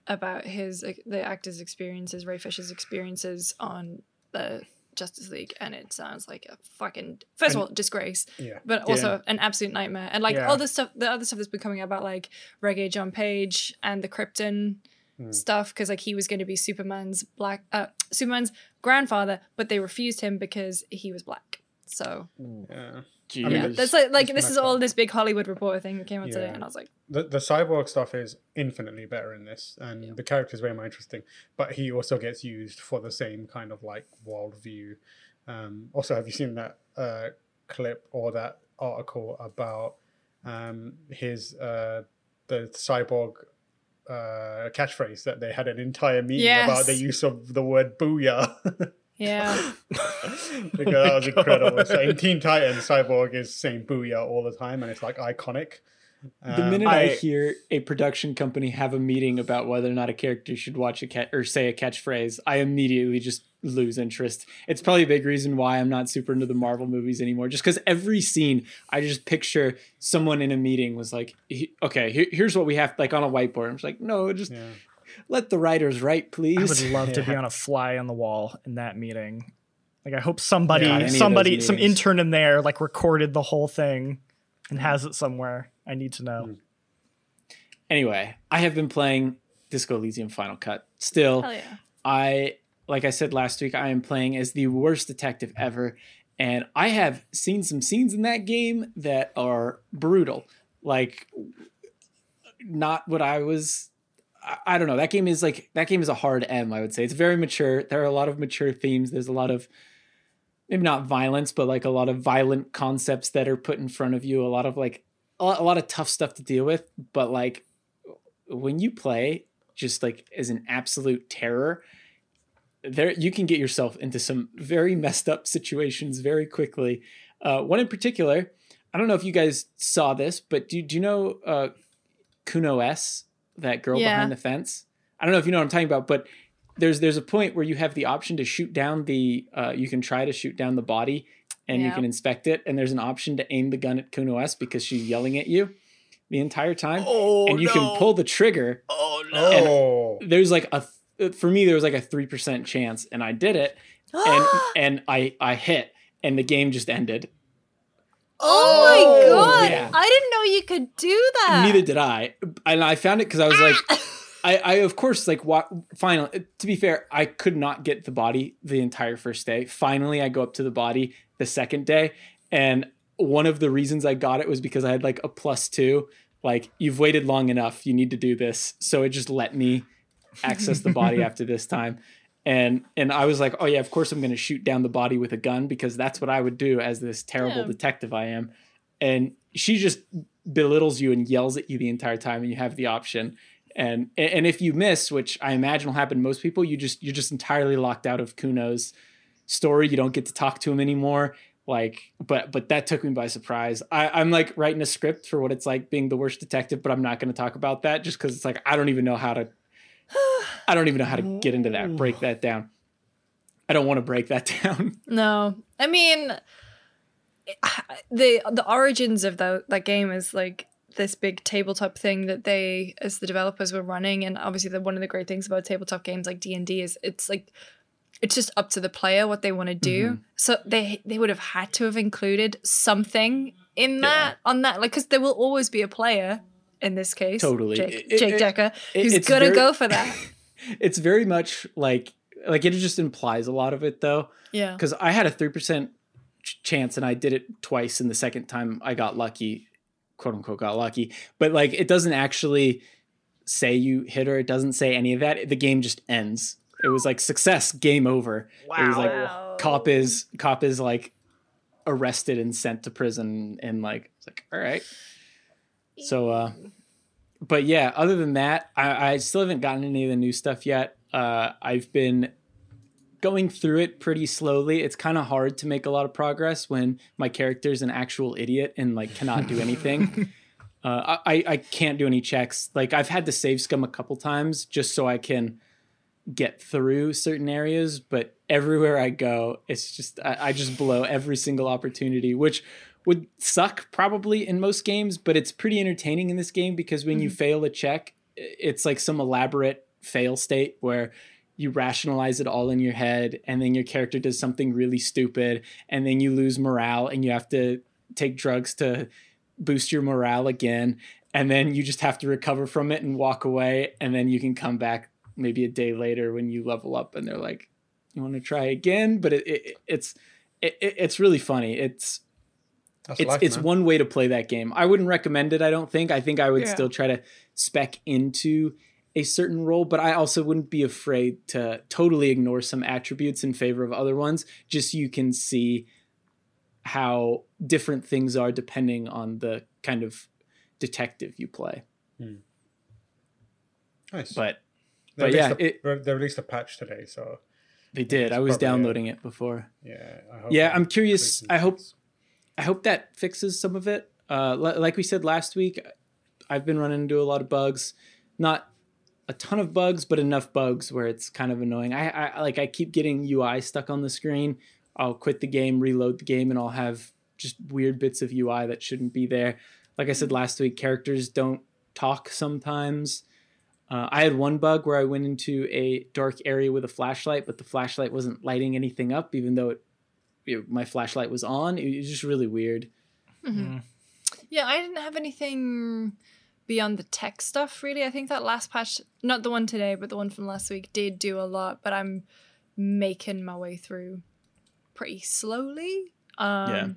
about his the actors' experiences, Ray Fisher's experiences on the Justice League, and it sounds like a fucking first and, of all disgrace, yeah, but also yeah. an absolute nightmare. And like yeah. all the stuff, the other stuff that's been coming out about like Reggae John Page and the Krypton mm. stuff, because like he was going to be Superman's black uh, Superman's grandfather, but they refused him because he was black. So yeah. Jeez. I mean, yeah. that's like, like this is all up. This big Hollywood Reporter thing that came out yeah. today, and I was like, the the Cyborg stuff is infinitely better in this, and yeah. the character is way more interesting. But he also gets used for the same kind of like worldview. Um, also, have you seen that uh, clip or that article about um, his uh, the Cyborg uh, catchphrase that they had an entire meeting yes. about the use of the word "booyah"? Yeah. Because oh that was God. incredible. So in Teen Titans, Cyborg is saying booyah all the time, and it's like iconic. Um, the minute I, I hear a production company have a meeting about whether or not a character should watch a cat or say a catchphrase, I immediately just lose interest. It's probably a big reason why I'm not super into the Marvel movies anymore, just because every scene I just picture someone in a meeting was like, okay, here, here's what we have, like on a whiteboard. I'm just like, no, just... Yeah. Let the writers write, please. I would love yeah. to be on a fly on the wall in that meeting. Like, I hope somebody, yeah, somebody, some intern in there, like, recorded the whole thing and mm-hmm. has it somewhere. I need to know. Mm. Anyway, I have been playing Disco Elysium Final Cut. Still, Hell yeah. I, like I said last week, I am playing as the worst detective ever. And I have seen some scenes in that game that are brutal. Like, not what I was... I don't know. That game is like, that game is a hard M, I would say. It's very mature. There are a lot of mature themes. There's a lot of, maybe not violence, but like a lot of violent concepts that are put in front of you. A lot of like, a lot, a lot of tough stuff to deal with. But like when you play just like as an absolute terror, there you can get yourself into some very messed up situations very quickly. Uh, one in particular, I don't know if you guys saw this, but do, do you know uh, Kuno S? That girl yeah. behind the fence. I don't know if you know what I'm talking about, but there's there's a point where you have the option to shoot down the, uh, you can try to shoot down the body and yeah. you can inspect it. And there's an option to aim the gun at Kuno S because she's yelling at you the entire time. Oh, and you no. can pull the trigger. Oh, no. And there's like a, th- for me, there was like a three percent chance and I did it. and and I, I hit and the game just ended. Oh, oh my God. Yeah. I didn't know you could do that. Neither did I. And I found it because I was ah. like, I, I, of course, like, wa- finally, to be fair, I could not get the body the entire first day. Finally, I go up to the body the second day. And one of the reasons I got it was because I had like a plus two. Like, you've waited long enough. You need to do this. So it just let me access the body after this time. And and I was like, oh, yeah, of course I'm going to shoot down the body with a gun because that's what I would do as this terrible yeah. detective I am. And she just belittles you and yells at you the entire time and you have the option. And and if you miss, which I imagine will happen to most people, you just, you're just entirely locked out of Kuno's story. You don't get to talk to him anymore. Like, but but that took me by surprise. I, I'm like writing a script for what it's like being the worst detective, but I'm not going to talk about that just because it's like I don't even know how to. I don't even know how to get into that, break that down. I don't want to break that down. No. I mean, the the origins of the, that game is like this big tabletop thing that they, as the developers, were running. And obviously the, one of the great things about tabletop games like D and D is it's like, it's just up to the player what they want to do. Mm-hmm. So they they would have had to have included something in that, yeah. on that. Like, because there will always be a player. In this case, totally, Jake, it, Jake it, Decker, it, who's gonna very, go for that. It's very much like, like it just implies a lot of it, though. Yeah. Because I had a three percent chance, and I did it twice, and the second time I got lucky, quote unquote, got lucky. But like, it doesn't actually say you hit her. It doesn't say any of that. The game just ends. It was like success, game over. Wow. It was like wow. cop is cop is like arrested and sent to prison, and like it's like all right. So, uh, but yeah, other than that, I, I still haven't gotten any of the new stuff yet. Uh, I've been going through it pretty slowly. It's kind of hard to make a lot of progress when my character's an actual idiot and like cannot do anything. uh, I, I can't do any checks. Like I've had to save scum a couple times just so I can get through certain areas, but everywhere I go, it's just, I, I just blow every single opportunity, which would suck probably in most games, but it's pretty entertaining in this game because when mm-hmm. you fail a check, it's like some elaborate fail state where you rationalize it all in your head and then your character does something really stupid and then you lose morale and you have to take drugs to boost your morale again. And then you just have to recover from it and walk away. And then you can come back maybe a day later when you level up and they're like, you want to try again? But it, it, it's, it, it's really funny. It's, That's it's life, it's man. One way to play that game. I wouldn't recommend it, I don't think. I think I would yeah. still try to spec into a certain role, but I also wouldn't be afraid to totally ignore some attributes in favor of other ones, just so you can see how different things are depending on the kind of detective you play. Hmm. Nice. But, they but yeah. A, it, they released a patch today, so... They did. I was downloading a, it before. Yeah. I hope yeah, I'm curious. I hope... I hope that fixes some of it. Uh, l- like we said last week, I've been running into a lot of bugs, not a ton of bugs, but enough bugs where it's kind of annoying. I, I like I keep getting U I stuck on the screen. I'll quit the game, reload the game, and I'll have just weird bits of U I that shouldn't be there. Like I said last week, characters don't talk sometimes. Uh, I had one bug where I went into a dark area with a flashlight, but the flashlight wasn't lighting anything up, even though it my flashlight was on. It was just really weird. Mm-hmm. Mm. Yeah, I didn't have anything beyond the tech stuff, really. I think that last patch, not the one today, but the one from last week, did do a lot, but I'm making my way through pretty slowly. Um, yeah,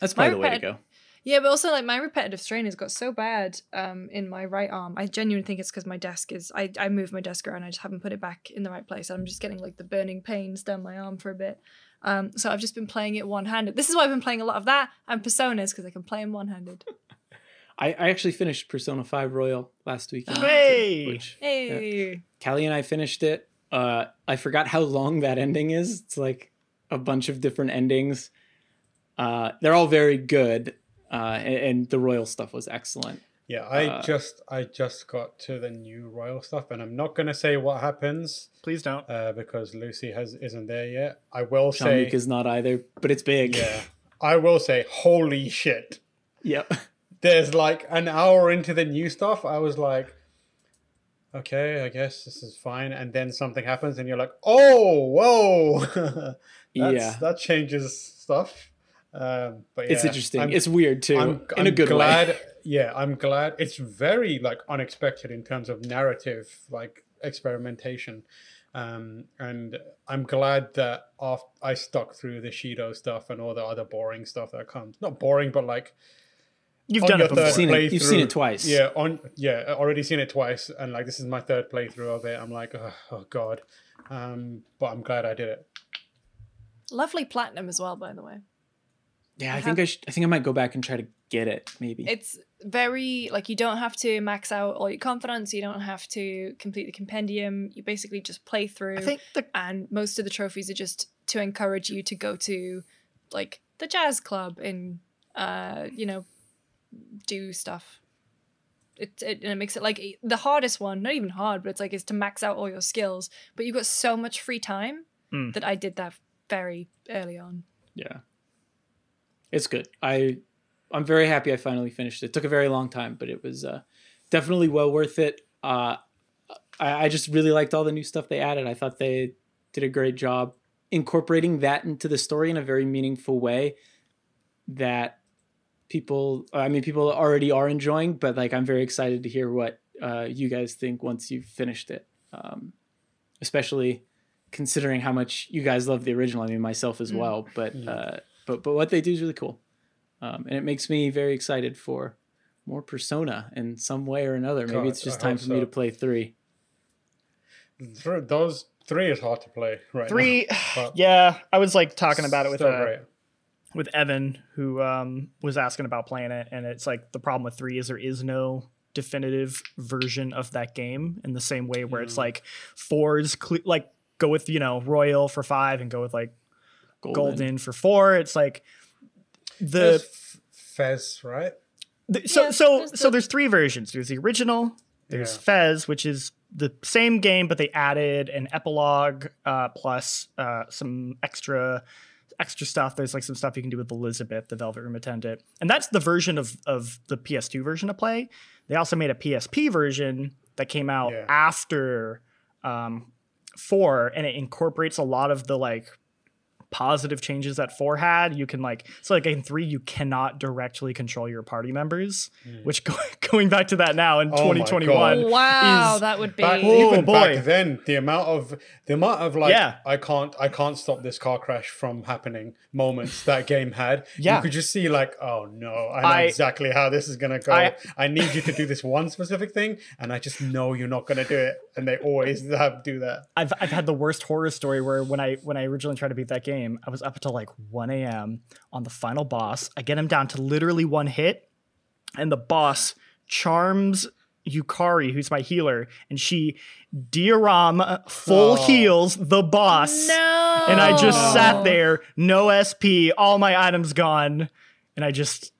that's probably the repeti- way to go. Yeah, but also like my repetitive strain has got so bad um, in my right arm. I genuinely think it's because my desk is, I, I moved my desk around, I just haven't put it back in the right place. I'm just getting like the burning pains down my arm for a bit. Um, so I've just been playing it one-handed. This is why I've been playing a lot of that and Personas, because I can play them one-handed. I, I actually finished Persona five Royal last weekend. Hey! Which, hey! Yeah. Callie and I finished it. Uh, I forgot how long that ending is. It's like a bunch of different endings. Uh, they're all very good, uh, and, and the Royal stuff was excellent. Yeah, I uh, just I just got to the new Royal stuff, and I'm not going to say what happens. Please don't. Uh, because Lucy has isn't there yet. I will Jean-Luc say... Jean-Luc is not either, but it's big. Yeah. I will say, holy shit. Yep. There's like an hour into the new stuff, I was like, okay, I guess this is fine. And then something happens, and you're like, oh, whoa. That's, yeah. That changes stuff. Um, but yeah, it's interesting. I'm, it's weird, too, I'm, in I'm a good glad, way. Yeah, I'm glad. It's very like unexpected in terms of narrative, like experimentation, um, and I'm glad that after I stuck through the Shido stuff and all the other boring stuff that comes. Not boring, but like you've done it before. Seen it, you've seen it twice. Yeah, on yeah, already seen it twice, and like this is my third playthrough of it. I'm like, oh, oh god, um, but I'm glad I did it. Lovely platinum as well, by the way. Yeah, I, I think have... I should, I think I might go back and try to get it. Maybe it's very like you don't have to max out all your confidence. You don't have to complete the compendium. You basically just play through. I think the... and most of the trophies are just to encourage you to go to like the jazz club and uh, you know, do stuff. It, it and it makes it like the hardest one. Not even hard, but it's like it's to max out all your skills. But you've got so much free time mm. that I did that very early on. Yeah. It's good. I, I'm very happy I finally finished it. It took a very long time, but it was uh, definitely well worth it. Uh, I, I just really liked all the new stuff they added. I thought they did a great job incorporating that into the story in a very meaningful way that people, I mean, people already are enjoying, but like I'm very excited to hear what uh, you guys think once you've finished it, um, especially considering how much you guys love the original. I mean, myself as well, but... Uh, But but what they do is really cool, um, and it makes me very excited for more Persona in some way or another. Maybe God, it's just I time for so. me to play three. Th- those three is hard to play right three, now. Yeah, I was like talking about it with uh, with Evan, who um, was asking about playing it, and it's like the problem with three is there is no definitive version of that game in the same way where mm. it's like four is cl- like go with, you know, Royal for five and go with like Golden, Golden for four. It's like the Fez, right? The, so yeah, so there's the- so there's three versions. There's the original. There's yeah. Fez, which is the same game, but they added an epilogue uh, plus uh, some extra extra stuff. There's like some stuff you can do with Elizabeth, the Velvet Room attendant, and that's the version of of the P S two version to play. They also made a P S P version that came out yeah. after um, four, and it incorporates a lot of the like positive changes that four had. You can like so like in three you cannot directly control your party members, mm. which go, going back to that now in oh twenty twenty-one. Wow, is, that would be back, oh, even boy. back then the amount of the amount of like yeah. I can't I can't stop this car crash from happening moments that game had. Yeah. You could just see like, oh no, I know I, exactly how this is gonna go. I, I need you to do this one specific thing, and I just know you're not gonna do it. And they always have do that. I've I've had the worst horror story where when I when I originally tried to beat that game, I was up until like one a.m. on the final boss. I get him down to literally one hit, and the boss charms Yukari, who's my healer, and she diorama full oh. heals the boss. No. And I just no. sat there, no S P, all my items gone, and I just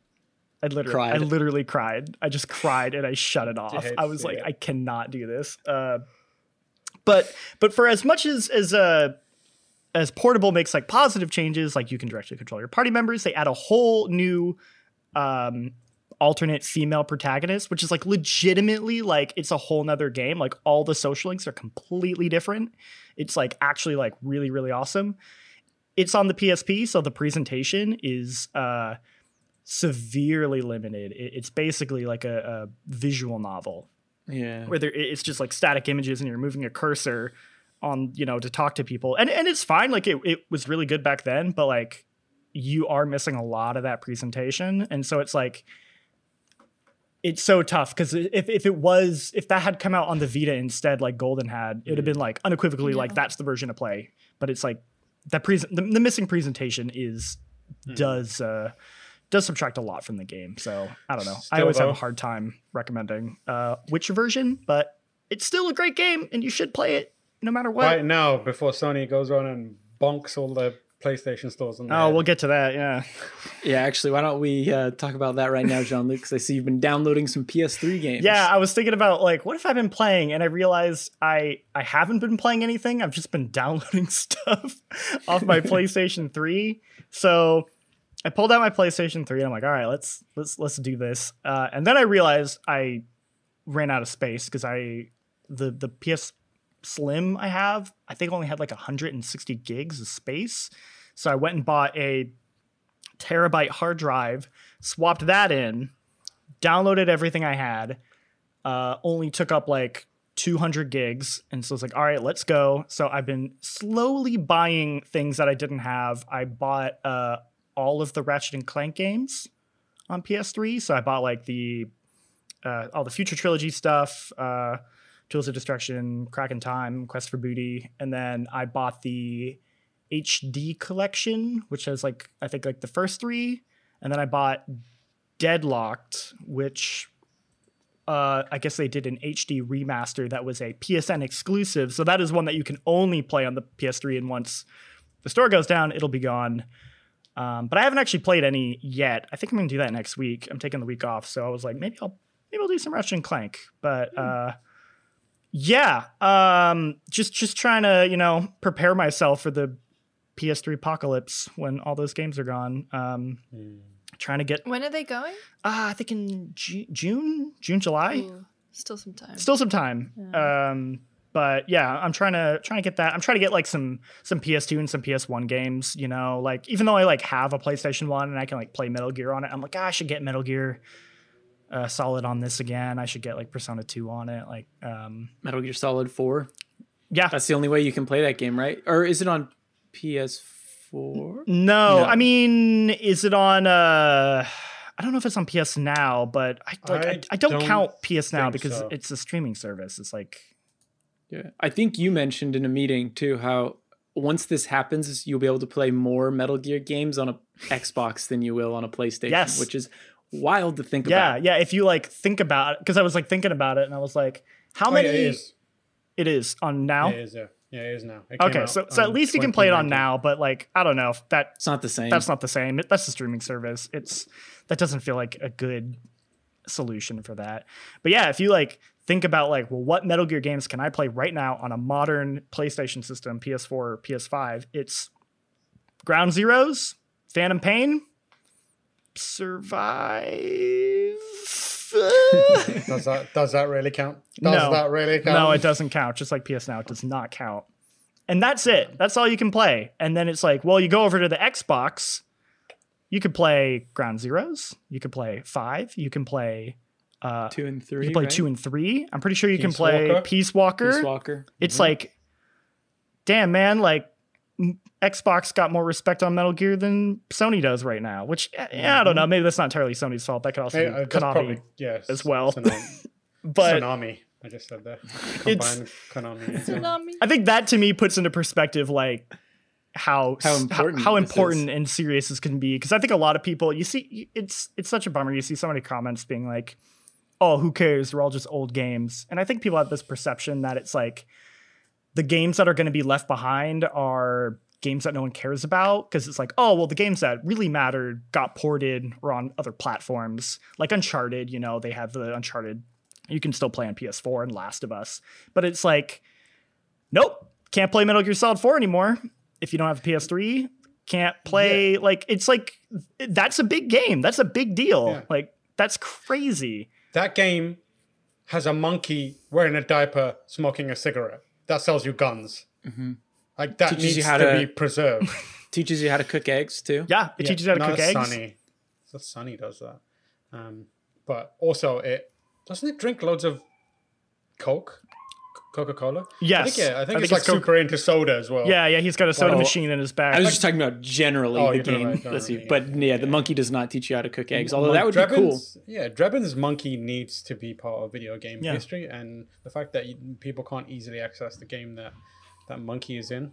I literally cried. I literally cried. I just cried and I shut it off. I was like, it. I cannot do this. Uh, but but for as much as as uh As Portable makes like positive changes, like you can directly control your party members, they add a whole new um, alternate female protagonist, which is like legitimately like it's a whole nother game. Like all the social links are completely different. It's like actually like really, really awesome. It's on the P S P, so the presentation is uh, severely limited. It, it's basically like a, a visual novel. Yeah. Where there, it's just like static images and you're moving a cursor on, you know, to talk to people, and and it's fine. Like it, it was really good back then, but like you are missing a lot of that presentation. And so it's like, it's so tough. Cause if, if it was, if that had come out on the Vita instead, like Golden had, it would have been like unequivocally yeah. like that's the version to play. But it's like that present, the, the missing presentation is, mm. does, uh, does subtract a lot from the game. So I don't know. Still I always though. have a hard time recommending uh, which version, but it's still a great game and you should play it. No matter what. Right now, before Sony goes on and bonks all the PlayStation stores. And oh, head. We'll get to that, yeah. Yeah, actually, why don't we uh, talk about that right now, Jean-Luc? Because I see you've been downloading some P S three games. Yeah, I was thinking about, like, what if I've been playing? And I realized I, I haven't been playing anything. I've just been downloading stuff off my PlayStation three. So I pulled out my PlayStation three, and I'm like, all right, let's, let's, let's do this. Uh, and then I realized I ran out of space because I the, the P S... Slim I have I think only had like one hundred sixty gigs of space, so I went and bought a terabyte hard drive, swapped that in, downloaded everything I had, uh only took up like two hundred gigs, and so it's like, all right, let's go. So I've been slowly buying things that I didn't have. I bought uh all of the Ratchet and Clank games on P S three, so I bought like the uh all the Future Trilogy stuff, uh Tools of Destruction, Crack in Time, Quest for Booty. And then I bought the H D collection, which has like, I think like the first three. And then I bought Deadlocked, which uh, I guess they did an H D remaster that was a P S N exclusive. So that is one that you can only play on the P S three. And once the store goes down, it'll be gone. Um, but I haven't actually played any yet. I think I'm going to do that next week. I'm taking the week off. So I was like, maybe I'll, maybe I'll do some Ratchet and Clank. But, mm. uh, Yeah, um, just just trying to, you know, prepare myself for the P S three apocalypse when all those games are gone. Um, mm. Trying to get... When are they going? Uh, I think in Ju- June, June, July. Ooh, still some time. Still some time. Yeah. Um, but yeah, I'm trying to trying to get that. I'm trying to get like some some P S two and some P S one games, you know, like even though I like have a PlayStation one and I can like play Metal Gear on it, I'm like, ah, I should get Metal Gear Uh, Solid on this again. I should get like Persona two on it, like um Metal Gear Solid four. Yeah, that's the only way you can play that game, right? Or is it on P S four? No, no. I mean, is it on uh I don't know if it's on P S Now, but I like, I, I, I don't, don't count P S Now because so. it's a streaming service. It's like, yeah, I think you mentioned in a meeting too how once this happens, you'll be able to play more Metal Gear games on a Xbox than you will on a PlayStation, yes. which is wild to think yeah, about. Yeah, yeah. If you like think about it, because I was like thinking about it and I was like, how oh, many yeah, it, is. it is on now? Yeah, it is, yeah. Yeah, it is now. It okay, so so at least you can play it on now, but like I don't know if that it's not the same. That's not the same. It, that's a streaming service. It's that doesn't feel like a good solution for that. But yeah, if you like think about like, well, what Metal Gear games can I play right now on a modern PlayStation system, P S four or P S five? It's Ground Zeroes, Phantom Pain, Survive. does that does that really count? Does no, that really count? No, it doesn't count. Just like P S Now, it does not count. And that's it. That's all you can play. And then it's like, well, you go over to the Xbox, you could play Ground Zeroes, you could play Five, you can play uh, two and three. You can play right? two and three. I'm pretty sure you Peace can play Walker. Peace Walker. Peace Walker. It's mm-hmm. like, damn man, like Xbox got more respect on Metal Gear than Sony does right now, which yeah, I don't know. Maybe that's not entirely Sony's fault. That could also yeah, be Konami probably, yeah, as well. Tsunami. but Konami, I just said that. Combined Konami. And Tsunami. I think that to me puts into perspective like how how important, how, how important and serious this can be. Because I think a lot of people, you see, it's it's such a bummer. You see so many comments being like, "Oh, who cares? They're all just old games." And I think people have this perception that it's like the games that are going to be left behind are games that no one cares about because it's like, oh, well, the games that really mattered got ported or on other platforms like Uncharted. You know, they have the Uncharted. You can still play on P S four and Last of Us. But it's like, nope, can't play Metal Gear Solid four anymore if you don't have a P S three. Can't play yeah. like it's like that's a big game. That's a big deal. Yeah. Like, that's crazy. That game has a monkey wearing a diaper, smoking a cigarette. That sells you guns. Mm-hmm. Like that teaches needs you how to, to be preserved. Teaches you how to cook eggs too. Yeah, it yeah, teaches you how to cook eggs. Sunny, so Sunny does that. Um, but also, it doesn't it drink loads of Coke, Coca-Cola. Yes, I think, yeah, I think I it's think like it's Coca super, into soda as well. Yeah, yeah, he's got a soda well, machine in his back. I was just talking about generally oh, the game, right, generally, but yeah, yeah, the monkey does not teach you how to cook eggs. Although Mon- that would Drebin's, be cool. Yeah, Drebin's monkey needs to be part of video game yeah. history, and the fact that you, people can't easily access the game that. That monkey is in.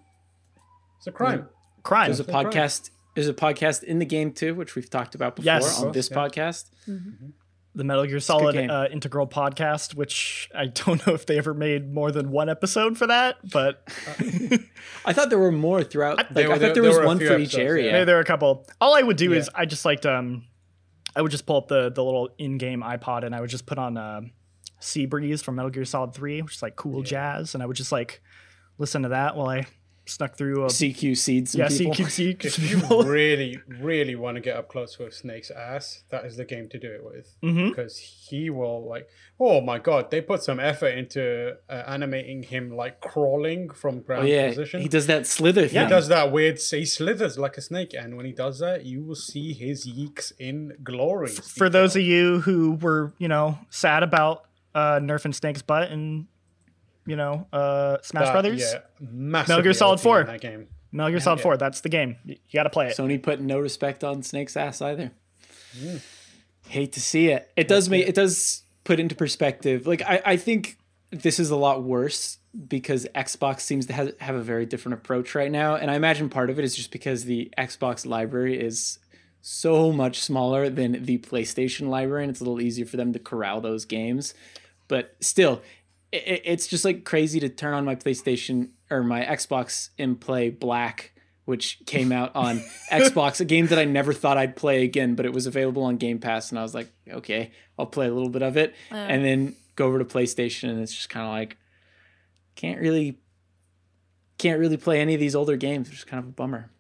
It's a crime. Mm. Crime. There's a podcast. There's a podcast in the game too, which we've talked about before yes, on course, this yeah. podcast. Mm-hmm. Mm-hmm. The Metal Gear Solid uh, Integral podcast, which I don't know if they ever made more than one episode for that, but uh, I thought there were more throughout. I, like, were, I thought there, there was one for episodes, each area. Yeah. Maybe there were a couple. All I would do yeah. is I just liked. Um, I would just pull up the the little in-game iPod and I would just put on uh, Seabreeze from Metal Gear Solid three, which is like cool yeah. jazz, and I would just like. Listen to that while I snuck through a C Q seeds. Yeah, people. C Q seeds. If you really, really want to get up close to a snake's ass, that is the game to do it with. Mm-hmm. Because he will like, oh my God, they put some effort into uh, animating him like crawling from ground oh, yeah. position. He does that slither thing. Yeah. He does that weird, he slithers like a snake. And when he does that, you will see his yeeks in glory. F- for those of you who were, you know, sad about uh, nerfing Snake's butt and you know, uh, Smash that, Brothers. Yeah, Metal Gear Solid four. That game. Metal Gear Solid yeah. four. That's the game. You got to play it. Sony put no respect on Snake's ass either. Mm. Hate to see it. It does make, it does put into perspective. Like, I, I think this is a lot worse because Xbox seems to have, have a very different approach right now. And I imagine part of it is just because the Xbox library is so much smaller than the PlayStation library. And it's a little easier for them to corral those games. But still... it's just like crazy to turn on my PlayStation or my Xbox and play Black, which came out on Xbox, a game that I never thought I'd play again, but it was available on Game Pass. And I was like, okay, I'll play a little bit of it uh, and then go over to PlayStation. And it's just kind of like, can't really, can't really play any of these older games, which is kind of a bummer.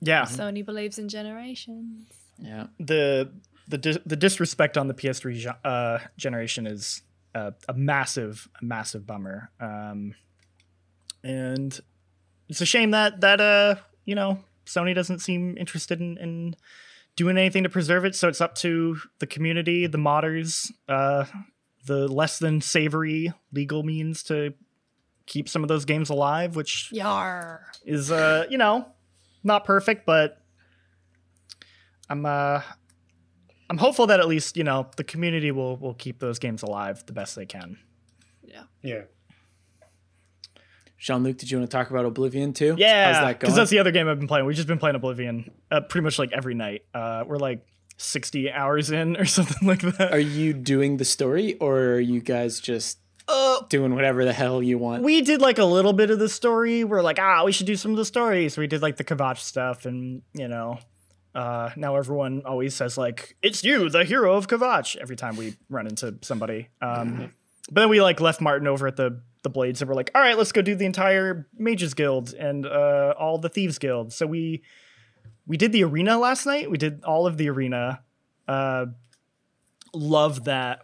Yeah. Sony believes in generations. Yeah. The, the, dis- the disrespect on the P S three uh, generation is, Uh, a massive, a massive bummer. Um, and it's a shame that, that uh, you know, Sony doesn't seem interested in, in doing anything to preserve it. So it's up to the community, the modders, uh, the less than savory legal means to keep some of those games alive, which Yar. is, uh, you know, not perfect, but I'm... Uh, I'm hopeful that at least, you know, the community will will keep those games alive the best they can. Yeah. Yeah. Jean-Luc, did you want to talk about Oblivion too? Yeah. How's that going? Because that's the other game I've been playing. We've just been playing Oblivion uh, pretty much like every night. Uh, we're like sixty hours in or something like that. Are you doing the story, or are you guys just uh, doing whatever the hell you want? We did like a little bit of the story. We're like, ah, we should do some of the story. So we did like the Kvatch stuff, and, you know, uh, now everyone always says like, it's you, the hero of Kvatch, every time we run into somebody. Um, mm-hmm. But then we like left Martin over at the the Blades, and we're like, all right, let's go do the entire Mages Guild and uh all the Thieves Guild. So we we did the arena last night. We did all of the arena. Uh love that.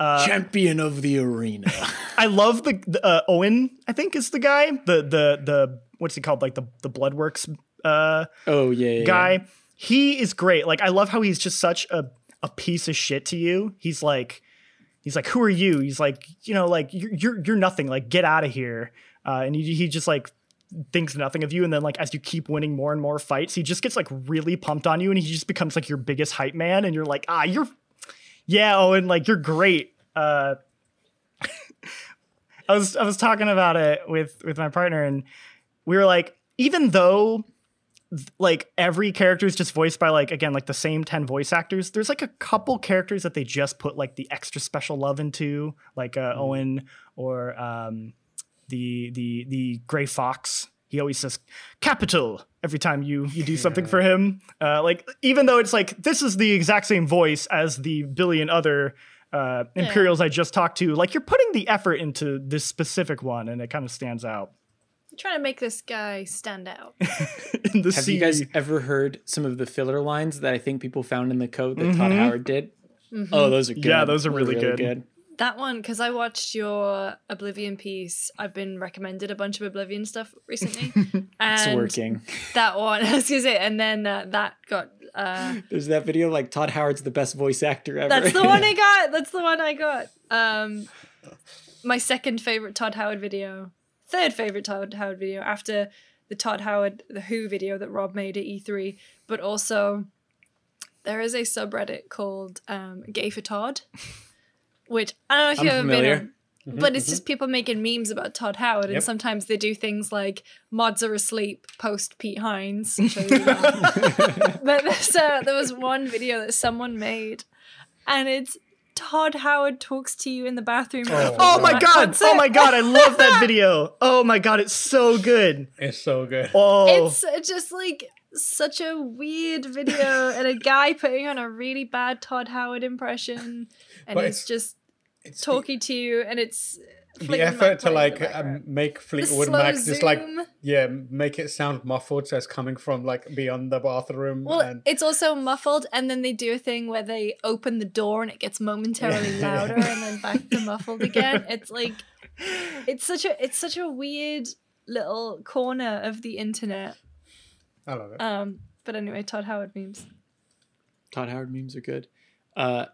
Uh, champion of the arena. I love the, the uh Owen, I think, is the guy, the the the what's he called, like the the Bloodworks uh oh yeah guy. Yeah. He is great. Like, I love how he's just such a a piece of shit to you. He's like, He's like, who are you? He's like, you know, like, you're you're, you're nothing. Like, get out of here. Uh, and he, he just, like, thinks nothing of you. And then, like, as you keep winning more and more fights, he just gets, like, really pumped on you. And he just becomes, like, your biggest hype man. And you're like, ah, you're, yeah, Owen, like, you're great. Uh, I was I was talking about it with, with my partner. And we were like, even though, like, every character is just voiced by, like, again, like the same ten voice actors, there's like a couple characters that they just put like the extra special love into, like uh, mm. Owen or um, the the the Gray Fox. He always says capital every time you you do yeah. something for him. Uh, like, even though it's like, this is the exact same voice as the billion other uh, Imperials yeah. I just talked to, like, you're putting the effort into this specific one, and it kind of stands out. Trying to make this guy stand out. in the Have sea. You guys ever heard some of the filler lines that I think people found in the code that mm-hmm. Todd Howard did? Mm-hmm. Oh, those are good. Yeah, those are really, really, really good. good. That one, because I watched your Oblivion piece. I've been recommended a bunch of Oblivion stuff recently. and it's working. That one, excuse it. And then uh, that got... Uh, There's that video like Todd Howard's the best voice actor ever. That's the one I got. That's the one I got. Um, my second favorite Todd Howard video. Third favorite Todd Howard video after the Todd Howard The Who video that Rob made at E three, but also there is a subreddit called um, Gay for Todd, which I don't know if you've ever been on, mm-hmm, but it's mm-hmm. just people making memes about Todd Howard, yep. and sometimes they do things like mods are asleep post Pete Hines. Which I really love. But there's, uh, there was one video that someone made, and it's Todd Howard talks to you in the bathroom. Oh, oh my god! Concert. Oh my god! I love that video. Oh my god! It's so good. It's so good. Oh, it's just like such a weird video, and a guy putting on a really bad Todd Howard impression, and he's just it's talking the, to you, and it's the effort to like um, make Fleetwood Mac just zoom. like yeah, make it sound muffled, so it's coming from like beyond the bathroom. Well, and it's also muffled, and then they do a thing where they open the door and it gets momentarily yeah. louder, and then back to muffled again. It's like it's such a it's such a weird little corner of the internet. I love it. Um, but anyway, Todd Howard memes. Todd Howard memes are good. Uh,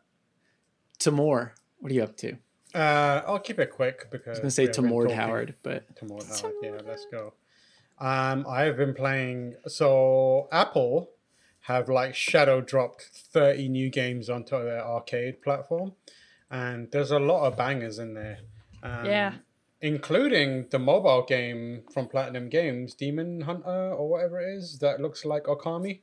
Tamoor, what are you up to? Uh, I'll keep it quick because I was gonna say Tamoor Howard, but Tamoor Howard, yeah, let's go. Um, I've been playing. So Apple have like shadow dropped thirty new games onto their arcade platform, and there's a lot of bangers in there. Um, yeah, including the mobile game from Platinum Games, Demon Hunter or whatever it is that looks like Okami.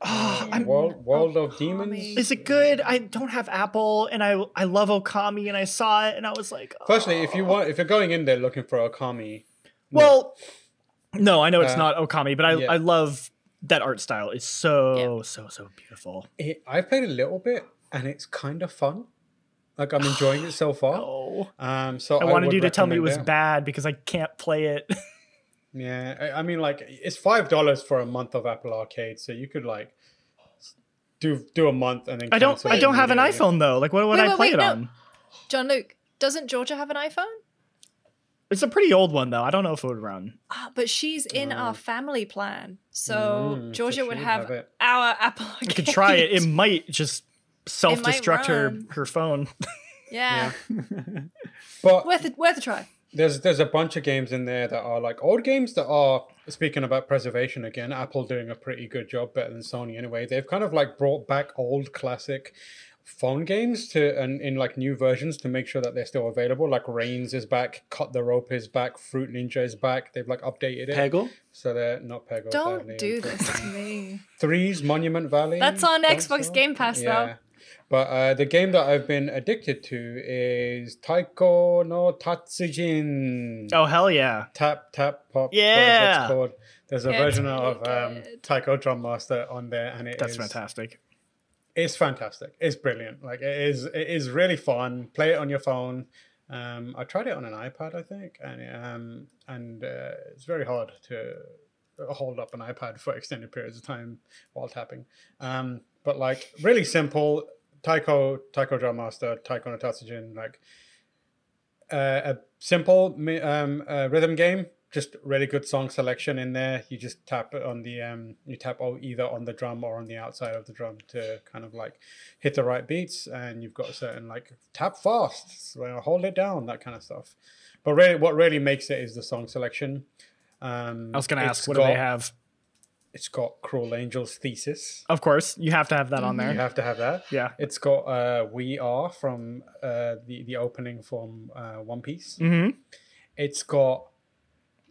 Oh, I'm, World, World Okami. of Demons. Is it good? I don't have Apple, and I I love Okami, and I saw it, and I was like. Oh. Firstly, if you want, if you're going in there looking for Okami, well, no, no I know it's uh, not Okami, but I yeah. I love that art style. It's so yeah. so so beautiful. It, I played a little bit, and it's kind of fun. Like, I'm enjoying it so far. No. Um, so I wanted I you to tell me it was it. bad because I can't play it. Yeah, I mean, like, it's five dollars for a month of Apple Arcade, so you could like do do a month and then. I don't. I don't have an iPhone it. though. Like, what would wait, I wait, play wait, it no. on? Jean-Luc, doesn't Georgia have an iPhone? It's a pretty old one though. I don't know if it would run. Ah, but she's in oh. our family plan, so mm, Georgia so would have, have our Apple Arcade. You could try it. It might just self-destruct might her her phone. Yeah. yeah. But worth a, worth a try. There's there's a bunch of games in there that are like old games that are, speaking about preservation again, Apple doing a pretty good job, better than Sony anyway. They've kind of like brought back old classic phone games to and in like new versions to make sure that they're still available. Like Reigns is back, Cut the Rope is back, Fruit Ninja is back. They've like updated it. Peggle? So they're not Peggle. Don't badly. do this to me. Three's Monument Valley. That's on Xbox so? Game Pass yeah. though. But uh, the game that I've been addicted to is Taiko no Tatsujin. Oh, hell yeah. Tap, tap, pop. Yeah. It's called. There's a yeah, version really of um, Taiko Drum Master on there. and it That's is, fantastic. It's fantastic. It's brilliant. Like it is It is really fun. Play it on your phone. Um, I tried it on an iPad, I think. And, um, and uh, it's very hard to hold up an iPad for extended periods of time while tapping. Um, but like really simple. Taiko, Taiko Drum Master, Taiko no Tatsujin, like uh, a simple um, uh, rhythm game. Just really good song selection in there. You just tap it on the um, you tap either on the drum or on the outside of the drum to kind of like hit the right beats, and you've got a certain like tap fast, hold it down, that kind of stuff. But really, what really makes it is the song selection. Um, I was going to ask, what got, do they have? It's got Cruel Angels Thesis. Of course. You have to have that on there. You have to have that. Yeah. It's got uh, We Are from uh, the, the opening from uh, One Piece. Mm-hmm. It's got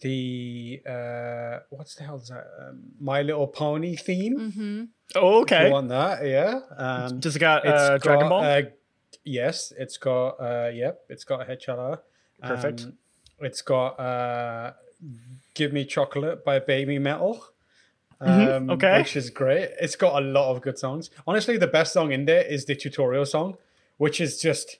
the... Uh, what's the hell is that? Um, My Little Pony theme. Mm-hmm. Oh, okay. If you want that, yeah. Um, Does it got uh, it's Dragon got, Ball? Uh, yes. It's got... Uh, yep. It's got Hechala. Perfect. Um, it's got uh, Give Me Chocolate by Baby Metal. Um, mm-hmm. Okay. Which is great. It's got a lot of good songs. Honestly, the best song in there is the tutorial song, which is just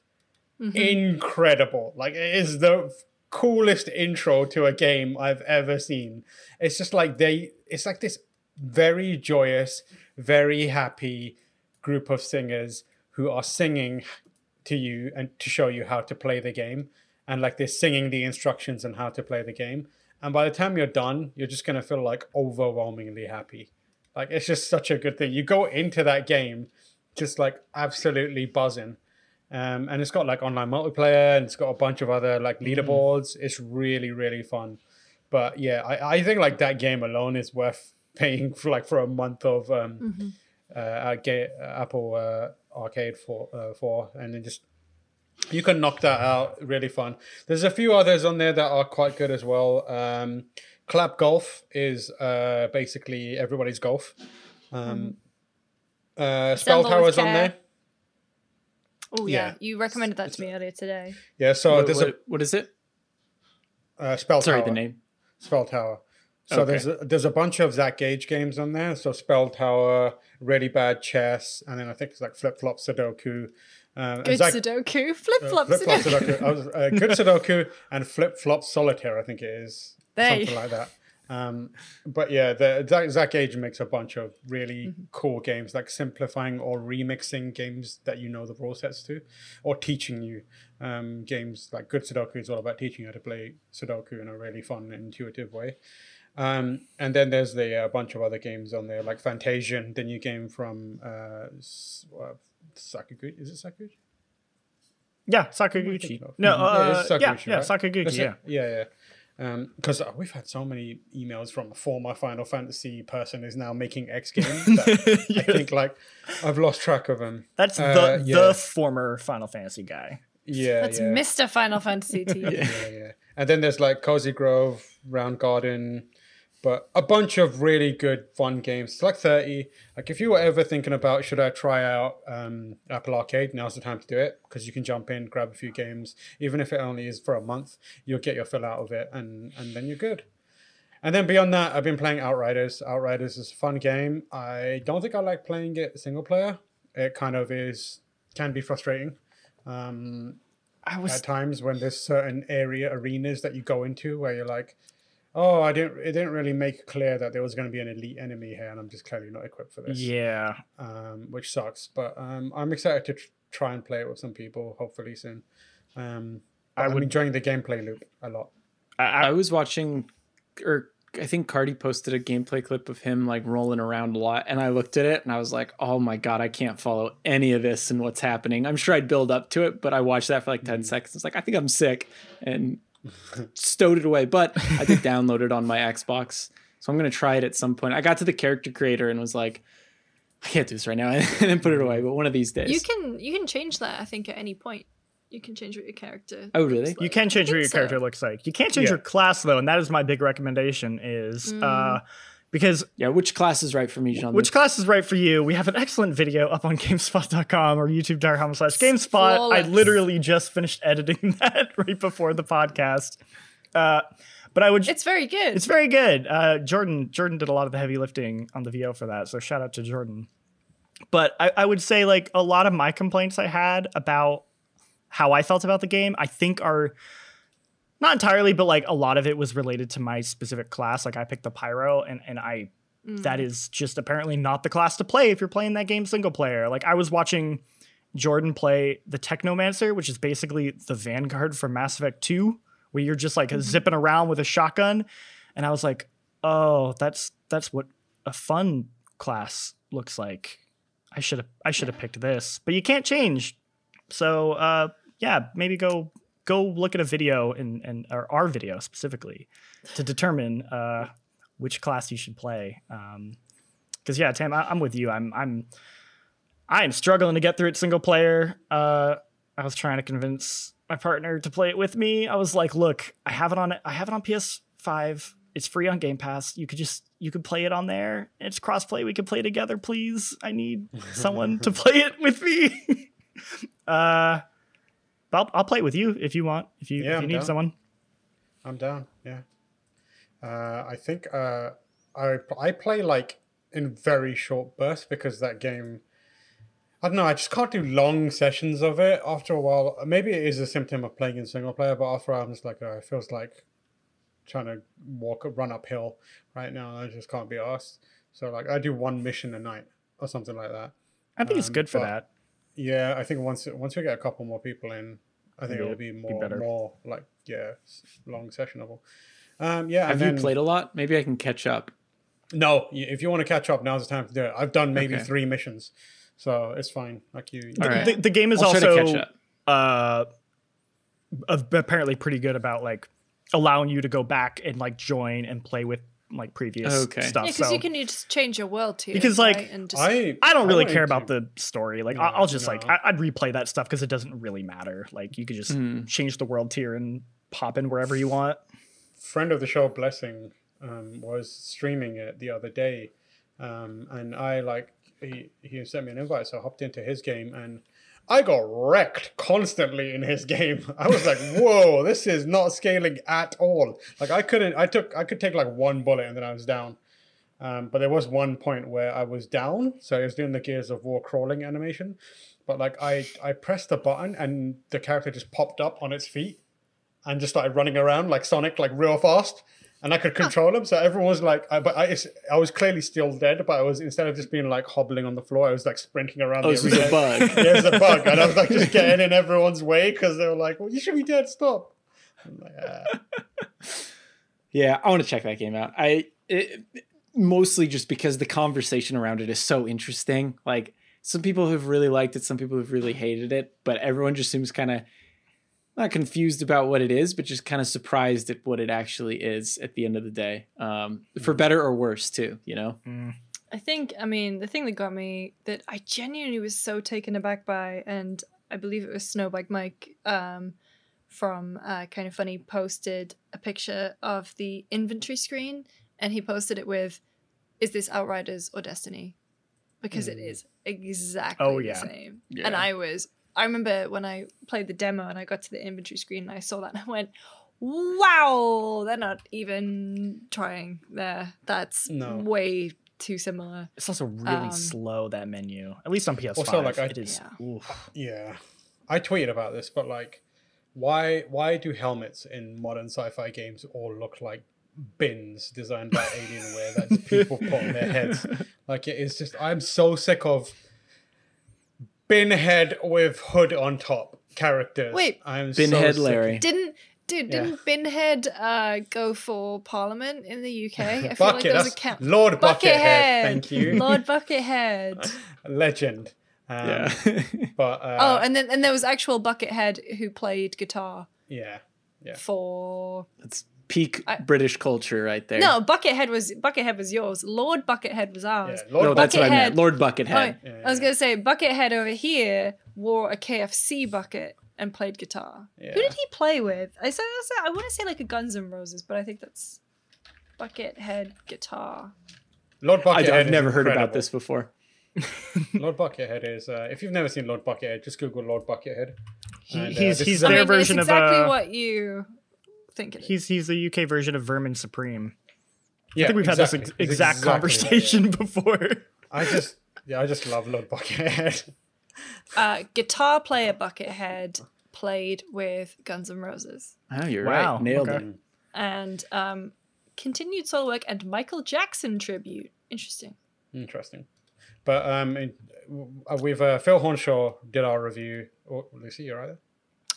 mm-hmm. incredible. Like, it is the coolest intro to a game I've ever seen. It's just like they, it's like this very joyous, very happy group of singers who are singing to you and to show you how to play the game. And like they're singing the instructions on how to play the game. And by the time you're done, you're just going to feel like overwhelmingly happy. Like, it's just such a good thing. You go into that game just like absolutely buzzing. Um, and it's got like online multiplayer, and it's got a bunch of other like leaderboards. Mm-hmm. It's really, really fun. But yeah, I, I think like that game alone is worth paying for like for a month of um, mm-hmm. uh, Ga- Apple uh, Arcade for, uh, for, and then just... You can knock that out. Really fun. There's a few others on there that are quite good as well. Um, Clap Golf is uh, basically everybody's golf. Um, uh, Spell Tower's on there. Oh, yeah. yeah. You recommended that to me earlier today. Yeah, so there's a... What is it? Uh, Spell Tower. Sorry, the name. Spell Tower. So okay. there's, a, there's a bunch of Zach Gage games on there. So Spell Tower, Really Bad Chess, and then I think it's like Flip Flop Sudoku. Um, good Zach, Sudoku, flip flop uh, Sudoku, Sudoku. I was, uh, good Sudoku, and flip flop solitaire. I think it is they. something like that. Um, but yeah, the, Zach, Zach Gage makes a bunch of really mm-hmm. cool games, like simplifying or remixing games that you know the rule sets to, or teaching you um, games. Like Good Sudoku is all about teaching you how to play Sudoku in a really fun, intuitive way. Um, and then there's the uh, bunch of other games on there, like Fantasian, the new game from. Uh, uh, Sakaguchi, is it Sakaguchi? Yeah, Sakaguchi. No, uh, yeah, Sakaguchi, yeah, yeah, right? Sakaguchi, yeah, yeah, yeah. Because um, we've had so many emails from a former Final Fantasy person who's now making X games. That yes. I think like I've lost track of him. That's uh, the yeah. the former Final Fantasy guy. Yeah, that's yeah. Mister Final Fantasy T. yeah. yeah, yeah. And then there's like Cozy Grove, Round Garden. But a bunch of really good, fun games. It's like thirty. Like if you were ever thinking about, should I try out um, Apple Arcade? Now's the time to do it because you can jump in, grab a few games. Even if it only is for a month, you'll get your fill out of it and, and then you're good. And then beyond that, I've been playing Outriders. Outriders is a fun game. I don't think I like playing it single player. It kind of is, can be frustrating. Um, I was... At times when there's certain area arenas that you go into where you're like, oh, I didn't. It didn't really make clear that there was going to be an elite enemy here, and I'm just clearly not equipped for this. Yeah, um, which sucks. But um, I'm excited to tr- try and play it with some people, hopefully soon. Um, I would, I'm enjoying the gameplay loop a lot. I, I was watching, or I think Cardi posted a gameplay clip of him like rolling around a lot, and I looked at it and I was like, oh my god, I can't follow any of this and what's happening. I'm sure I'd build up to it, but I watched that for like ten mm-hmm. seconds. It's like I think I'm sick, and. stowed it away, but I did download it on my Xbox. So I'm going to try it at some point. I got to the character creator and was like, I can't do this right now, and then put it away, but one of these days. You can you can change that, I think, at any point. You can change what your character Oh, really? Like. You can change what your character so. looks like. You can't change yeah. your class, though, and that is my big recommendation is... Mm. Uh, Because yeah, which class is right for me, Jean-Luc? Which class is right for you? We have an excellent video up on GameSpot dot com or YouTube dot com slash GameSpot. Flawless. I literally just finished editing that right before the podcast. Uh, but I would. It's very good. It's very good. Uh, Jordan Jordan did a lot of the heavy lifting on the V O for that, so shout out to Jordan. But I, I would say like a lot of my complaints I had about how I felt about the game, I think are. Not entirely, but like a lot of it was related to my specific class. Like I picked the Pyro and, and I, mm. that is just apparently not the class to play if you're playing that game single player. Like I was watching Jordan play the Technomancer, which is basically the Vanguard from Mass Effect two, where you're just like mm-hmm. zipping around with a shotgun. And I was like, oh, that's, that's what a fun class looks like. I should have, I should have yeah. picked this, but you can't change. So uh, yeah, maybe go. Go look at a video and and or our video specifically to determine uh, which class you should play. Um, because yeah, Tam, I, I'm with you. I'm I'm I am struggling to get through it single player. Uh, I was trying to convince my partner to play it with me. I was like, look, I have it on I have it on P S five. It's free on Game Pass. You could just you could play it on there. It's crossplay. We could play together, please. I need someone to play it with me. uh. But I'll, I'll play it with you if you want, if you, yeah, if you need down. someone. I'm down, yeah. Uh, I think uh, I I play like in very short bursts because that game, I don't know, I just can't do long sessions of it. After a while, maybe it is a symptom of playing in single player, but after a while I'm just like, oh, it feels like trying to walk, run uphill right now. I just can't be arsed. So like I do one mission a night or something like that. I think um, it's good for that. Yeah, I think once once we get a couple more people in, I think yeah, it'll be more be more like yeah, long sessionable. Um, yeah. Have and then, you played a lot? Maybe I can catch up. No, if you want to catch up, now's the time to do it. I've done maybe okay. three missions, so it's fine. Like you, the, right. the, the game is I'll also uh, apparently pretty good about like allowing you to go back and like join and play with. Like previous okay. stuff, yeah, because so. you can you just change your world too. Because like right? and just, I, I don't really I care about the story. Like no, I'll, I'll just no. like I, I'd replay that stuff because it doesn't really matter. Like you could just mm. change the world tier and pop in wherever you want. Friend of the show, Blessing, um, was streaming it the other day, um, and I like he he sent me an invite, so I hopped into his game and I got wrecked constantly in his game. I was like, whoa, this is not scaling at all. Like I couldn't, I took, I could take like one bullet and then I was down. Um, but there was one point where I was down. So I was doing the Gears of War crawling animation. But like I, I pressed the button and the character just popped up on its feet and just started running around like Sonic, like real fast. And I could control him. So everyone was like, I, but I, I was clearly still dead, but I was, instead of just being like hobbling on the floor, I was like sprinting around. Oh, the arena. There's a bug. Yeah, there's a bug. And I was like just getting in everyone's way because they were like, well, you should be dead. Stop. I'm like, ah. Yeah, I want to check that game out. I it, mostly just because the conversation around it is so interesting. Like some people have really liked it. Some people have really hated it, but everyone just seems kind of, not confused about what it is, but just kind of surprised at what it actually is at the end of the day, um, for better or worse too, you know? Mm. I think, I mean, the thing that got me that I genuinely was so taken aback by, and I believe it was Snowbike Mike um, from uh, Kind of Funny posted a picture of the inventory screen and he posted it with, is this Outriders or Destiny? Because mm. it is exactly oh, yeah. the same. Yeah. And I was... I remember when I played the demo and I got to the inventory screen and I saw that and I went, wow, they're not even trying there. That's no. way too similar. It's also really um, slow, that menu. At least on P S five. Also, like, I, it is. Yeah. yeah. I tweeted about this, but like, why why do helmets in modern sci-fi games all look like bins designed by Alienware that people put on their heads? Like, it is just, I'm so sick of... Bin head with hood on top characters. Wait, I'm bin so head Larry. Didn't dude? Didn't yeah. bin head uh, go for Parliament in the U K? I feel like there was a camp. Lord Buckethead. Buckethead. Thank you, Lord Buckethead. Legend. Um, yeah. but uh, oh, and then and there was actual Buckethead who played guitar. Yeah. yeah. for... It's peak I, British culture right there. No, Buckethead was Buckethead was yours. Lord Buckethead was ours. Yeah, Lord no, Buckethead. That's what I meant. Lord Buckethead. Oh, yeah, yeah, I was going to say, Buckethead over here wore a K F C bucket and played guitar. Yeah. Who did he play with? I said, I, said, I want to say like a Guns N' Roses, but I think that's Buckethead guitar. Lord Buckethead. I, I've never heard incredible. about this before. Lord Buckethead is uh, if you've never seen Lord Buckethead, just Google Lord Buckethead. And, he, he's uh, he's their I mean, version it's exactly of exactly what you think it he's, is. He's the U K version of Vermin Supreme. Yeah, I think we've exactly. had this ex exact exactly conversation that, yeah. before. I just yeah, I just love Lord Buckethead. Uh, guitar player Buckethead played with Guns N' Roses. Oh, you're wow. right. Nailed okay. it. And um, continued solo work and Michael Jackson tribute. Interesting. Interesting. But um, we've uh, Phil Hornshaw did our review. Oh, Lucy, you're right there?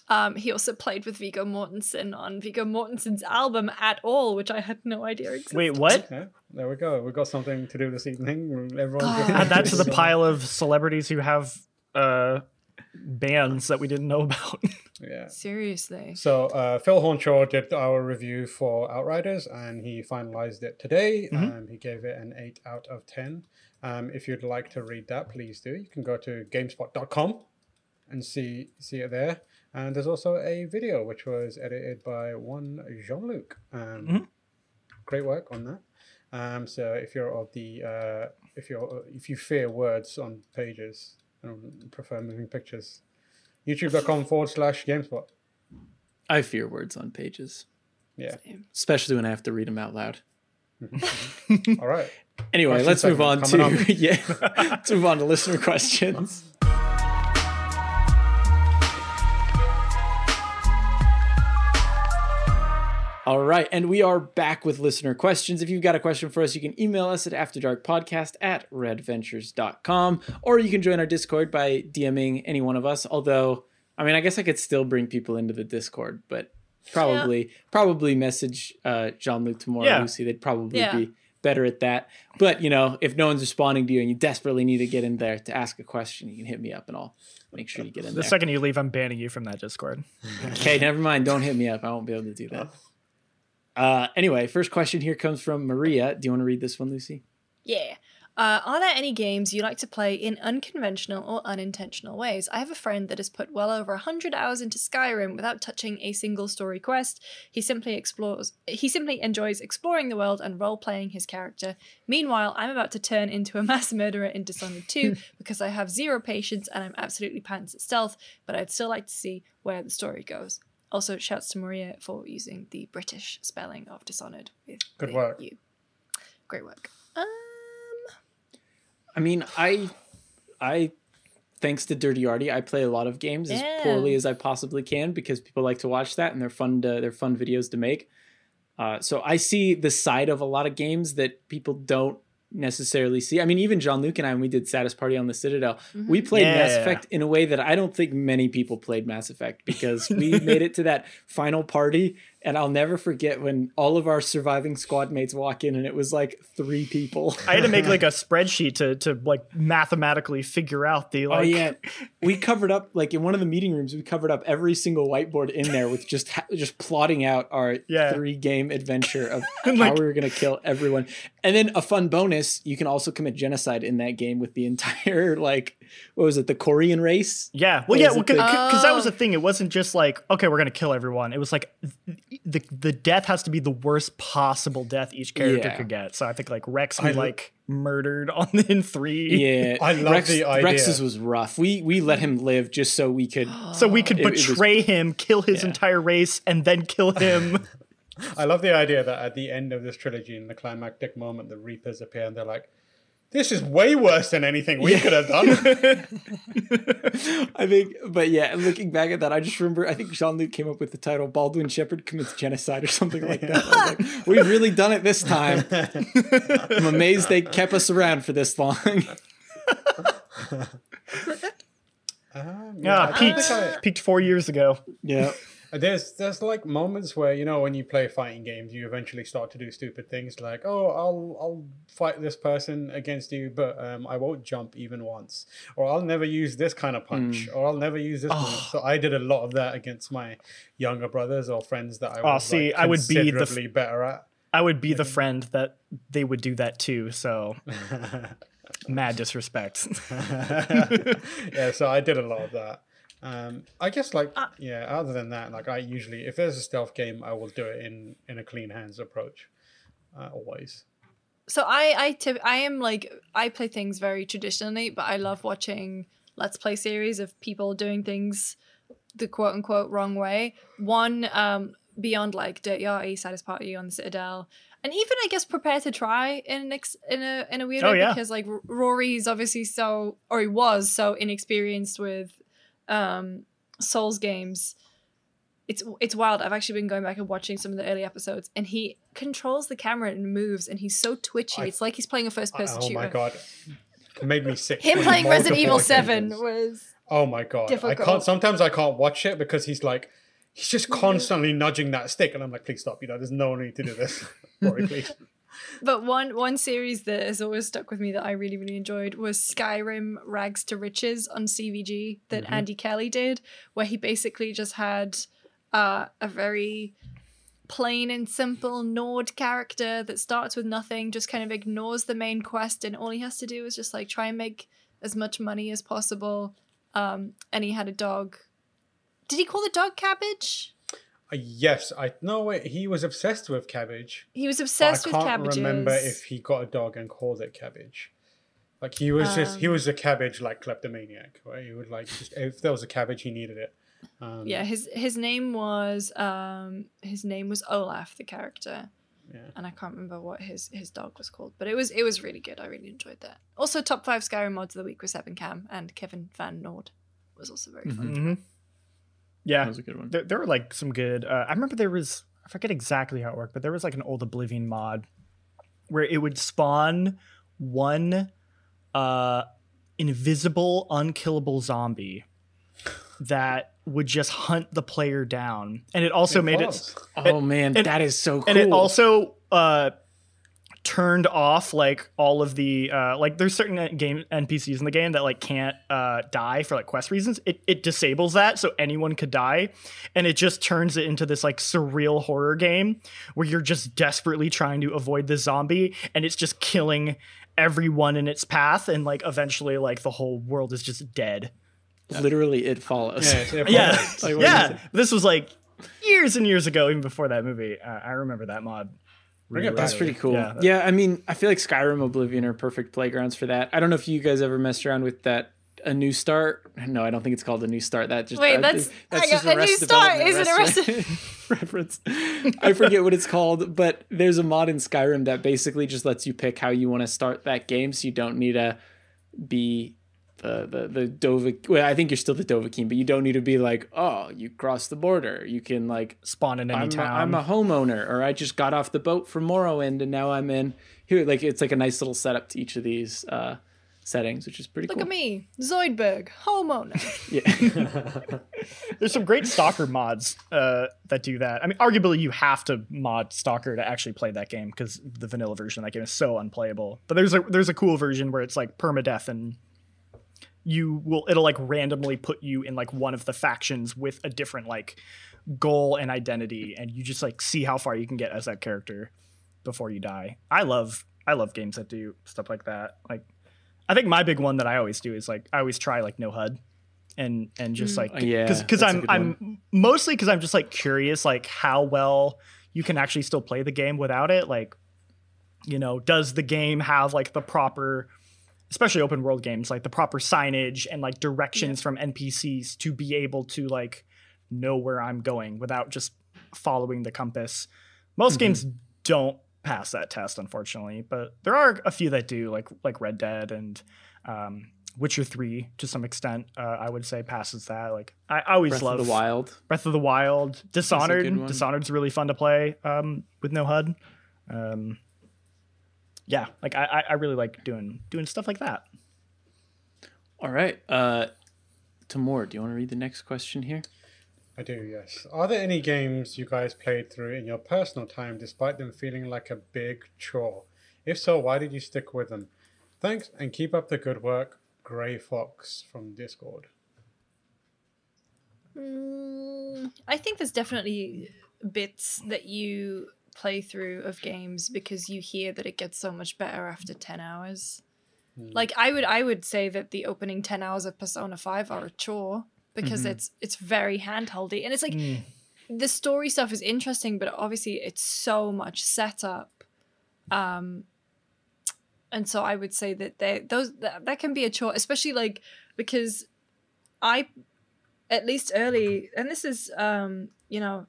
Um, he also played with Viggo Mortensen on Viggo Mortensen's album At All, which I had no idea existed. Wait, what? Yeah, there we go. We've got something to do this evening. Everyone add that to the pile of celebrities who have uh, bands that we didn't know about. Yeah. Seriously. So uh, Phil Hornshaw did our review for Outriders, and he finalized it today. Mm-hmm. um, he gave it an eight out of ten. Um, if you'd like to read that, please do. You can go to GameSpot dot com and see see it there. And there's also a video which was edited by one Jean-Luc. Um, mm-hmm. Great work on that. Um, so if you're of the uh, if you're if you fear words on pages and prefer moving pictures, YouTube dot com forward slash GameSpot. I fear words on pages. Yeah, same. Especially when I have to read them out loud. All right. Anyway, question let's move on to on. yeah. Let's move on to listener questions. All right, and we are back with listener questions. If you've got a question for us, you can email us at afterdarkpodcast at redventures dot com, or you can join our Discord by DMing any one of us. Although, I mean, I guess I could still bring people into the Discord, but probably yeah. probably message uh, Jean-Luc tomorrow, yeah. Lucy. They'd probably yeah. be better at that. But, you know, if no one's responding to you and you desperately need to get in there to ask a question, you can hit me up and I'll make sure you get in the there. The second you leave, I'm banning you from that Discord. Okay, never mind. Don't hit me up. I won't be able to do that. Uh, anyway, first question here comes from Maria. Do you want to read this one, Lucy? Yeah. Uh, are there any games you like to play in unconventional or unintentional ways? I have a friend that has put well over one hundred hours into Skyrim without touching a single story quest. He simply explores. He simply enjoys exploring the world and role-playing his character. Meanwhile, I'm about to turn into a mass murderer in Dishonored two because I have zero patience and I'm absolutely pants at stealth, but I'd still like to see where the story goes. Also, shouts to Maria for using the British spelling of Dishonored. With Good work. You. Great work. Um... I mean, I, I, thanks to Dirty Artie, I play a lot of games yeah. as poorly as I possibly can because people like to watch that and they're fun to, they're fun videos to make. Uh, so I see the side of a lot of games that people don't necessarily see. I mean, even Jean-Luc and I, when we did Saddest Party on the Citadel, mm-hmm. we played yeah. Mass Effect in a way that I don't think many people played Mass Effect because we made it to that final party. And I'll never forget when all of our surviving squad mates walk in and it was like three people. I had to make like a spreadsheet to, to like mathematically figure out the like. Oh yeah, we covered up like in one of the meeting rooms, we covered up every single whiteboard in there with just just plotting out our yeah. three game adventure of like, how we were going to kill everyone. And then a fun bonus, you can also commit genocide in that game with the entire like, what was it, the Korean race? Yeah, well, yeah, because oh. that was the thing. It wasn't just like, okay, we're going to kill everyone. It was like... The the death has to be the worst possible death each character yeah. could get. So I think like Rex we like murdered on in three. Yeah, I love Rex, the idea. Rex's was rough. We we let him live just so we could so we could it, betray it was, him, kill his yeah. entire race, and then kill him. I love the idea that at the end of this trilogy, in the climactic moment, the Reapers appear and they're like, "This is way worse than anything we yeah. could have done." I think, but yeah, looking back at that, I just remember, I think Jean-Luc came up with the title, Baldwin Shepherd Commits Genocide or something like that. I was like, we've really done it this time. I'm amazed they kept us around for this long. um, yeah, yeah peaked, I... peaked four years ago. Yeah. There's there's like moments where, you know, when you play fighting games, you eventually start to do stupid things like, oh, I'll I'll fight this person against you, but um, I won't jump even once, or I'll never use this kind of punch, mm. or I'll never use this. Oh. So I did a lot of that against my younger brothers or friends that I was oh, see, like, I would be the f- better at. I would be the friend that they would do that to. So. Mad disrespect. Yeah, so I did a lot of that. Um, I guess, like, uh, yeah, other than that, like, I usually, if there's a stealth game, I will do it in, in a clean hands approach, uh, always. So I, I, tip, I am, like, I play things very traditionally, but I love watching Let's Play series of people doing things the quote-unquote wrong way. One, um, beyond, like, Dirty Arty, Saddest Party on the Citadel. And even, I guess, Prepare to Try in an ex- in a in a weird oh, way, yeah. because, like, Rory's obviously so, or he was so inexperienced with um, Souls games. It's it's wild. I've actually been going back and watching some of the early episodes, and he controls the camera and moves, and he's so twitchy. I, it's like he's playing a first-person I, oh shooter. Oh, my God. It made me sick. Him playing Resident Evil seven was Oh, my God. Difficult. I can't. Sometimes I can't watch it because he's, like, he's just constantly nudging that stick, and I'm like, please stop. You know, there's no need to do this. But one one series that has always stuck with me that I really, really enjoyed was Skyrim Rags to Riches on C V G that mm-hmm. Andy Kelly did, where he basically just had uh, a very plain and simple Nord character that starts with nothing, just kind of ignores the main quest, and all he has to do is just, like, try and make as much money as possible. Um, and he had a dog. Did he call the dog Cabbage? Yes, I no wait. He was obsessed with cabbage. He was obsessed with cabbages. I can't remember if he got a dog and called it Cabbage. Like, he was um, just he was a cabbage, like, kleptomaniac. Right? He would, like, just, if there was a cabbage, he needed it. Um, yeah, his his name was um his name was Olaf, the character. Yeah. And I can't remember what his, his dog was called, but it was it was really good. I really enjoyed that. Also, top five Skyrim mods of the week with Seb and Cam, and Kevin Van Nord was also very fun. Mm-hmm. Yeah, that was a good one. There, there were, like, some good. Uh, I remember there was, I forget exactly how it worked, but there was, like, an old Oblivion mod where it would spawn one uh, invisible, unkillable zombie that would just hunt the player down, and it also it made was. it. Oh it, man, it, that is so cool. And it also uh, turned off, like, all of the uh, like. There's certain game N P Cs in the game that, like, can't uh, die for, like, quest reasons. It it disables that, so anyone could die, and it just turns it into this, like, surreal horror game where you're just desperately trying to avoid the zombie, and it's just killing everyone in its path, and, like, eventually, like, the whole world is just dead. Literally, It Follows. Yeah, it follows. yeah. Like, yeah. This was, like, years and years ago, even before that movie. Uh, I remember that mod. Really? That's pretty cool. Yeah. yeah, I mean, I feel like Skyrim, Oblivion are perfect playgrounds for that. I don't know if you guys ever messed around with that A New Start. No, I don't think it's called A New Start. That just wait, that's, that's just a, a New Start. Is it a rest reference? I forget what it's called, but there's a mod in Skyrim that basically just lets you pick how you want to start that game, so you don't need to be the the the Dovah. Well, I think you're still the Dovahkiin, but you don't need to be like, oh, you cross the border. You can, like, spawn in any I'm town. A, I'm a homeowner, or I just got off the boat from Morrowind, and now I'm in here. Like, it's like a nice little setup to each of these uh, settings, which is pretty Look cool. Look at me, Zoidberg, homeowner. Yeah, there's some great Stalker mods uh, that do that. I mean, arguably, you have to mod Stalker to actually play that game because the vanilla version of that game is so unplayable. But there's a there's a cool version where it's like permadeath and you will it'll like randomly put you in like one of the factions with a different like goal and identity, and you just like see how far you can get as that character before you die. I love I love games that do stuff like that. Like, I think my big one that I always do is like I always try like no H U D and and just like because yeah, because I'm I'm mostly because I'm just like curious like how well you can actually still play the game without it. Like, you know, does the game have like the proper, especially open world games, like the proper signage and like directions yeah. from N P Cs to be able to like know where I'm going without just following the compass. Most mm-hmm. games don't pass that test, unfortunately, but there are a few that do, like like Red Dead and um, Witcher three to some extent. Uh, I would say passes that. Like I, I always Breath love of the Wild. Breath of the Wild, Dishonored. Dishonored's really fun to play um, with no H U D. Um, Yeah, like I, I really like doing doing stuff like that. All right, uh, Tamoor, do you want to read the next question here? I do, yes. Are there any games you guys played through in your personal time despite them feeling like a big chore? If so, why did you stick with them? Thanks and keep up the good work. Grey Fox from Discord. Mm, I think there's definitely bits that you play through of games because you hear that it gets so much better after ten hours. Mm. Like I would I would say that the opening ten hours of Persona five are a chore because mm-hmm. it's it's very handholdy. And it's like mm. the story stuff is interesting, but obviously it's so much setup. Um And so I would say that they those that, that can be a chore, especially like because I, at least early, and this is um you know,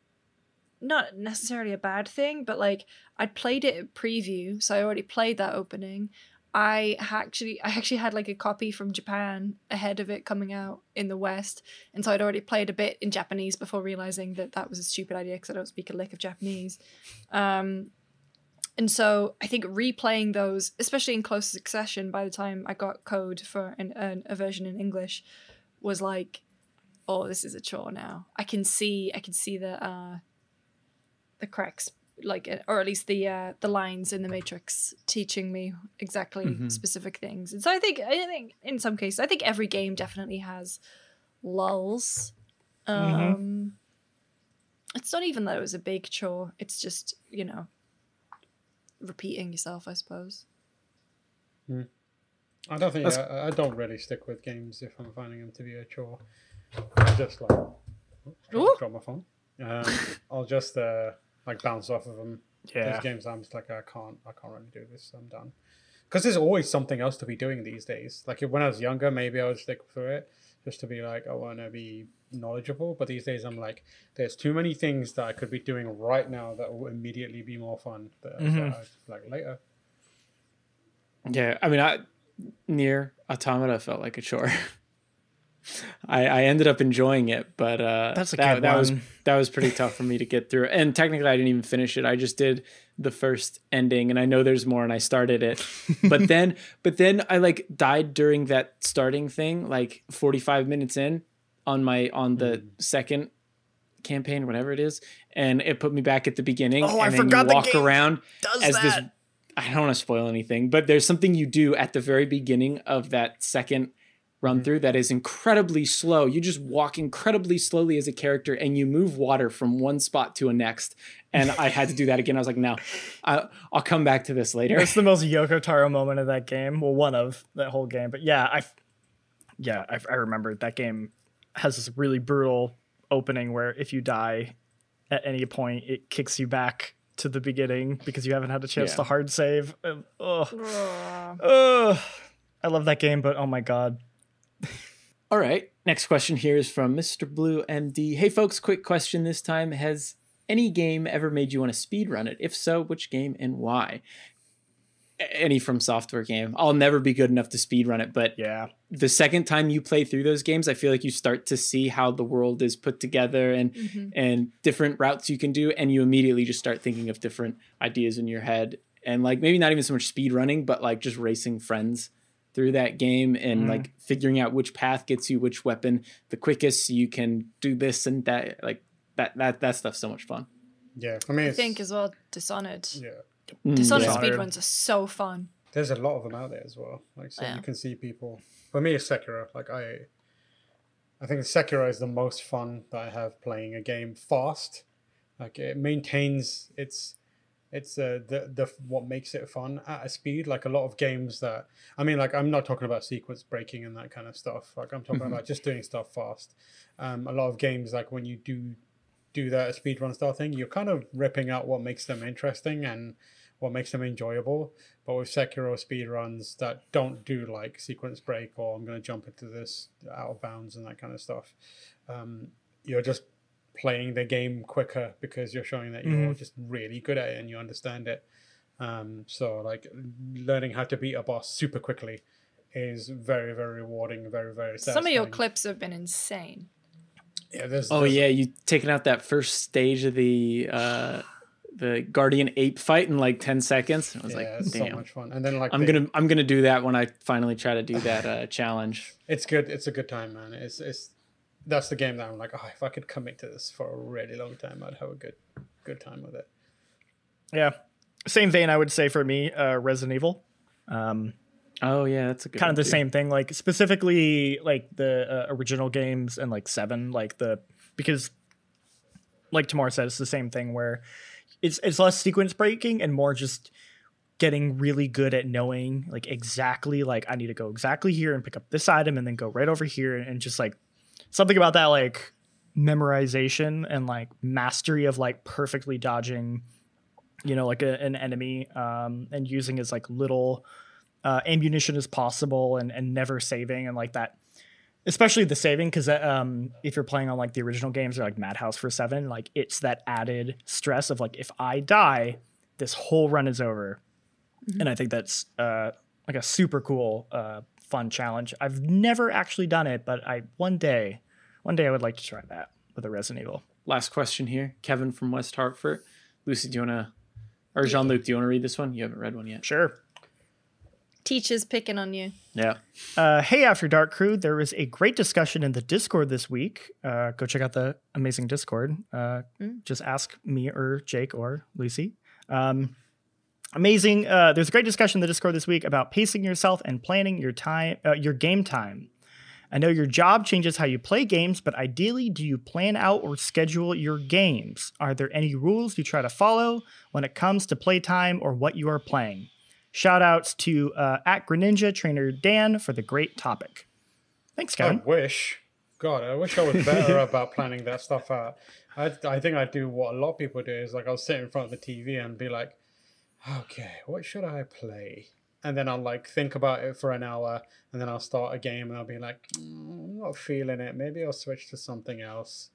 not necessarily a bad thing, but like I played it at preview, so I already played that opening. I actually I actually had like a copy from Japan ahead of it coming out in the West, and so I'd already played a bit in Japanese before realizing that that was a stupid idea because I don't speak a lick of Japanese. Um, And so I think replaying those, especially in close succession, by the time I got code for an, an, a version in English, was like, oh, this is a chore now. I can see, I can see the uh, the cracks, like, or at least the uh, the lines in the matrix teaching me exactly mm-hmm. specific things. And so I think, I think in some cases, I think every game definitely has lulls. Um, mm-hmm. It's not even that it was a big chore. It's just, you know. Repeating yourself, I suppose. Mm. I don't think I, I don't really stick with games if I'm finding them to be a chore. I just like oh, drop my phone. Um, I'll just uh, like bounce off of them. Yeah. These games, I'm just like I can't, I can't really do this. I'm done. Because there's always something else to be doing these days. Like when I was younger, maybe I would stick through it just to be like I want to be knowledgeable. But these days, I'm like, there's too many things that I could be doing right now that will immediately be more fun that, mm-hmm. that I, like later. Yeah, I mean, I Nier Automata felt like a chore. I I ended up enjoying it, but uh, That's a that, good that one. was that was pretty tough for me to get through. And technically, I didn't even finish it. I just did the first ending, and I know there's more, and I started it. But then, but then I like died during that starting thing, like forty-five minutes in. on my on the mm. second campaign, whatever it is, and it put me back at the beginning. Oh, and I then forgot you the walk game around does as that. This I don't want to spoil anything, but there's something you do at the very beginning of that second run through mm. that is incredibly slow. You just walk incredibly slowly as a character and you move water from one spot to a next. And I had to do that again. I was like, no, I, I'll come back to this later. It's the most Yoko Taro moment of that game. Well, one of that whole game, but yeah, I yeah, I, I remember that game has this really brutal opening where if you die at any point, it kicks you back to the beginning because you haven't had a chance yeah. to hard save. Um, ugh. Ugh. I love that game, but oh my God. All right. Next question here is from Mister Blue M D. Hey folks, quick question this time. Has any game ever made you want to speedrun it? If so, which game and why? Any From Software game. I'll never be good enough to speedrun it, but yeah, the second time you play through those games, I feel like you start to see how the world is put together and mm-hmm. and different routes you can do, and you immediately just start thinking of different ideas in your head. And like maybe not even so much speedrunning, but like just racing friends through that game and mm-hmm. like figuring out which path gets you which weapon the quickest so you can do this and that. Like that that that stuff's so much fun. Yeah, for me, I it's, think as well Dishonored. Yeah. Dishonored yeah. speedruns are so fun. There's a lot of them out there as well. Like so yeah. you can see people. For me, it's Sekiro. Like I, I think Sekiro is the most fun that I have playing a game fast. Like it maintains its, it's uh, the the what makes it fun at a speed. Like a lot of games that I mean, like I'm not talking about sequence breaking and that kind of stuff. Like I'm talking about just doing stuff fast. Um, a lot of games like when you do do that speedrun style thing, you're kind of ripping out what makes them interesting and what makes them enjoyable. But with Sekiro speedruns that don't do like sequence break or I'm going to jump into this out of bounds and that kind of stuff, um, you're just playing the game quicker because you're showing that you're mm-hmm. just really good at it and you understand it. Um, so like learning how to beat a boss super quickly is very, very rewarding, very, very satisfying. Some of your clips have been insane. Yeah, there's, oh there's, yeah, you taking out that first stage of the uh, the guardian ape fight in like ten seconds. And I was yeah, like, it's damn, so much fun. And then like I'm the, gonna I'm gonna do that when I finally try to do that uh, challenge. It's good. It's a good time, man. It's it's that's the game that I'm like, oh, if I could commit to this for a really long time, I'd have a good good time with it. Yeah. Same vein, I would say for me, uh, Resident Evil. Um, oh, yeah, that's a good kind of the too. Same thing, like specifically like the uh, original games and like seven, like the because like Tamar said, it's the same thing where it's it's less sequence breaking and more just getting really good at knowing like exactly like I need to go exactly here and pick up this item and then go right over here and just like something about that like memorization and like mastery of like perfectly dodging, you know, like a, an enemy um, and using as like little uh, ammunition as possible and, and never saving and like that, especially the saving. Cause um, if you're playing on like the original games or like Madhouse for seven, like it's that added stress of like, if I die, this whole run is over. Mm-hmm. And I think that's uh, like a super cool, uh, fun challenge. I've never actually done it, but I, one day, one day I would like to try that with a Resident Evil. Last question here, Kevin from West Hartford. Lucy, do you want to, Or Jean-Luc, do you want to read this one? You haven't read one yet. Sure. Teachers picking on you. Yeah. Uh, hey, After Dark crew. There was a great discussion in the Discord this week. Uh, go check out the amazing Discord. Uh, mm. Just ask me or Jake or Lucy. Um, amazing. Uh, there's a great discussion in the Discord this week about pacing yourself and planning your time, uh, your game time. I know your job changes how you play games, but ideally, do you plan out or schedule your games? Are there any rules you try to follow when it comes to playtime or what you are playing? Shout outs to uh, at Greninja Trainer Dan for the great topic. Thanks, Kevin. I wish. God, I wish I was better about planning that stuff out. I, I think I do what a lot of people do is like I'll sit in front of the T V and be like, okay, what should I play? And then I'll like think about it for an hour and then I'll start a game and I'll be like, mm, I'm not feeling it. Maybe I'll switch to something else.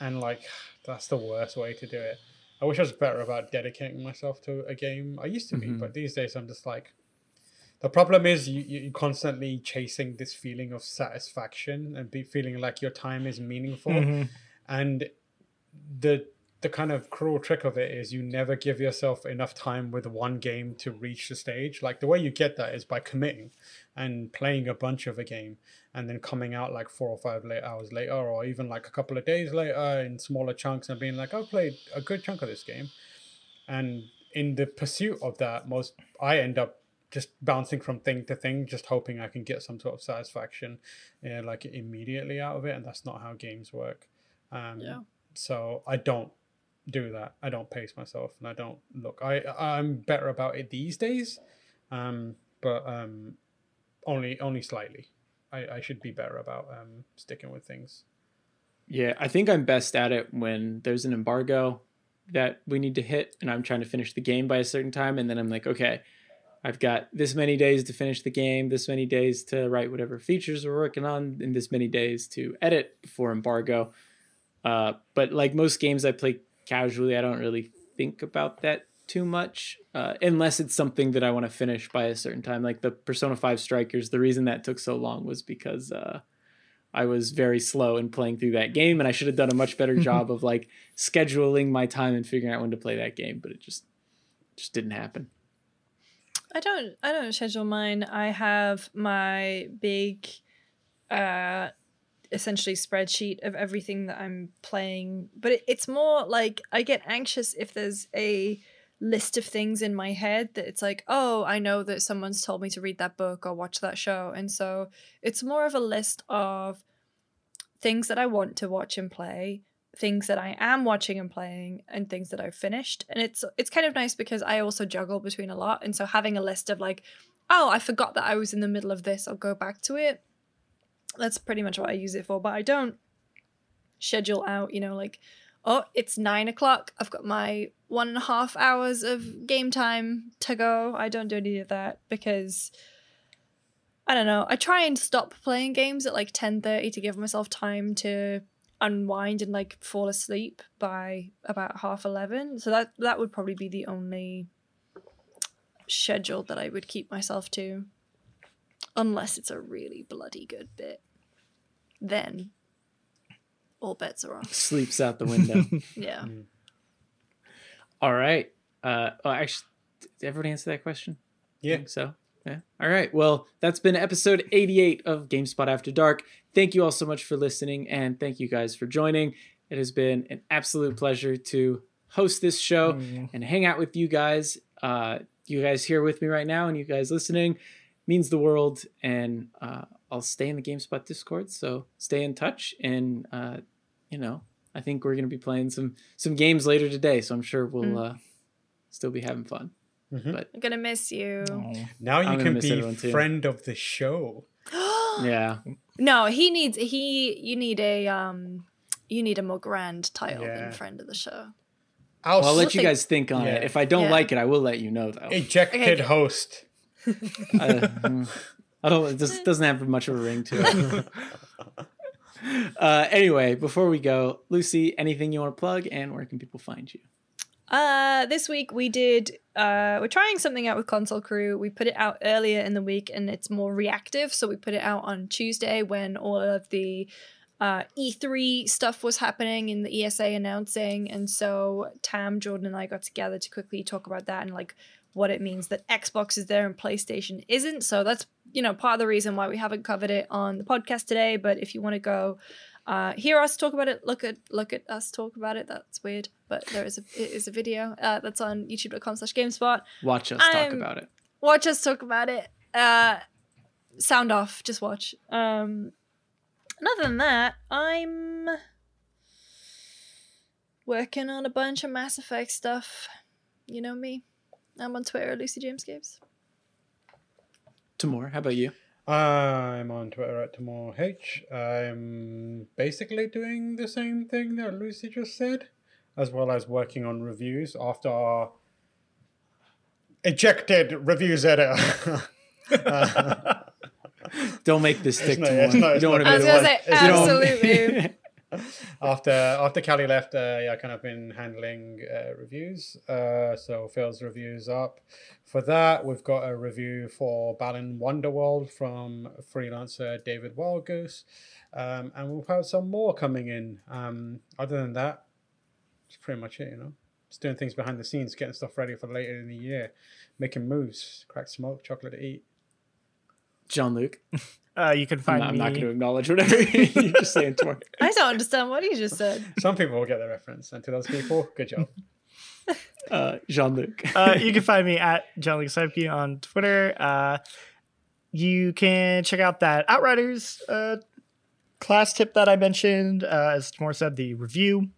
And like, that's the worst way to do it. I wish I was better about dedicating myself to a game. I used to be, mm-hmm. but these days I'm just like, the problem is you, you're constantly chasing this feeling of satisfaction and be feeling like your time is meaningful. Mm-hmm. And the, the kind of cruel trick of it is you never give yourself enough time with one game to reach the stage. Like the way you get that is by committing and playing a bunch of a game and then coming out like four or five late hours later, or even like a couple of days later in smaller chunks and being like, I played a good chunk of this game. And in the pursuit of that, most I end up just bouncing from thing to thing, just hoping I can get some sort of satisfaction, you know, like immediately out of it. And that's not how games work. Um, yeah. So I don't, do that. I don't pace myself and I don't look. I I'm better about it these days, um, but um, only only slightly. I, I should be better about um, sticking with things. Yeah, I think I'm best at it when there's an embargo that we need to hit and I'm trying to finish the game by a certain time, and then I'm like, okay, I've got this many days to finish the game, this many days to write whatever features we're working on, and this many days to edit for embargo. Uh, but like most games I play casually, I don't really think about that too much, uh, unless it's something that I want to finish by a certain time. Like the Persona five Strikers, the reason that took so long was because uh, I was very slow in playing through that game, and I should have done a much better job of like scheduling my time and figuring out when to play that game, but it just just didn't happen. I don't I don't schedule mine. I have my big uh essentially spreadsheet of everything that I'm playing, but it, it's more like I get anxious if there's a list of things in my head that it's like, oh, I know that someone's told me to read that book or watch that show, and so it's more of a list of things that I want to watch and play, things that I am watching and playing, and things that I've finished. And it's it's kind of nice because I also juggle between a lot, and so having a list of like, oh, I forgot that I was in the middle of this, I'll go back to it. That's pretty much what I use it for, but I don't schedule out, you know, like, oh, it's nine o'clock. I've got my one and a half hours of game time to go. I don't do any of that because, I don't know, I try and stop playing games at like ten thirty to give myself time to unwind and like fall asleep by about half eleven. So that, that would probably be the only schedule that I would keep myself to. Unless it's a really bloody good bit. Then all bets are off. Sleeps out the window. Yeah. Mm. All right. Uh, oh, actually, did everybody answer that question? Yeah. I think so. Yeah. All right. Well, that's been episode eighty-eight of GameSpot After Dark. Thank you all so much for listening, and thank you guys for joining. It has been an absolute pleasure to host this show mm. and hang out with you guys. Uh, you guys here with me right now, and you guys listening means the world. And uh, I'll stay in the GameSpot Discord, so stay in touch. And uh, you know, I think we're going to be playing some some games later today, so I'm sure we'll mm. uh, still be having fun. Mm-hmm. But I'm gonna miss you. Aww. Now you I'm can be friend of the show. Yeah. No, he needs he. You need a um. You need a more grand title yeah. than friend of the show. I'll, well, I'll let you guys think on yeah. it. If I don't yeah. like it, I will let you know though. Ejected okay, okay. host. I, I don't. It just doesn't have much of a ring to it. uh, anyway, before we go, Lucy, anything you want to plug, and where can people find you? Uh, this week we did, uh, we're trying something out with Console Crew. We put it out earlier in the week and it's more reactive. So we put it out on Tuesday when all of the uh, E three stuff was happening and the E S A announcing. And so Tam, Jordan and I got together to quickly talk about that and like what it means that Xbox is there and PlayStation isn't. So that's, you know, part of the reason why we haven't covered it on the podcast today. But if you want to go... Uh, hear us talk about it. Look at look at us talk about it. That's weird, but there is a it is a video uh, that's on youtube dot com slash GameSpot. Watch us um, talk about it. Watch us talk about it. Uh, sound off. Just watch. Um, other than that, I'm working on a bunch of Mass Effect stuff. You know me. I'm on Twitter, Lucy James Games. Tamoor, how about you? I'm on Twitter at TamoorH. I'm basically doing the same thing that Lucy just said, as well as working on reviews after our ejected reviews editor. uh, don't make this stick not, to one. You don't want to be the one. Say, absolutely. after after Callie left, uh, yeah, I kind of been handling uh, reviews. Uh, so Phil's reviews up. For that, we've got a review for Balan Wonderworld from freelancer David Wildgoose, um, and we'll have some more coming in. Um, other than that, it's pretty much it. You know, just doing things behind the scenes, getting stuff ready for later in the year, making moves, crack smoke, chocolate to eat. Jean-Luc. Uh, you can find I'm not, me. I'm not going to acknowledge whatever you just saying. I don't understand what he just said. Some people will get the reference, and to those people, good job. Uh, Jean-Luc. uh, you can find me at Jean-Luc Seipke on Twitter. Uh, you can check out that Outriders uh, class tip that I mentioned. Uh, as Tamoor said, the review,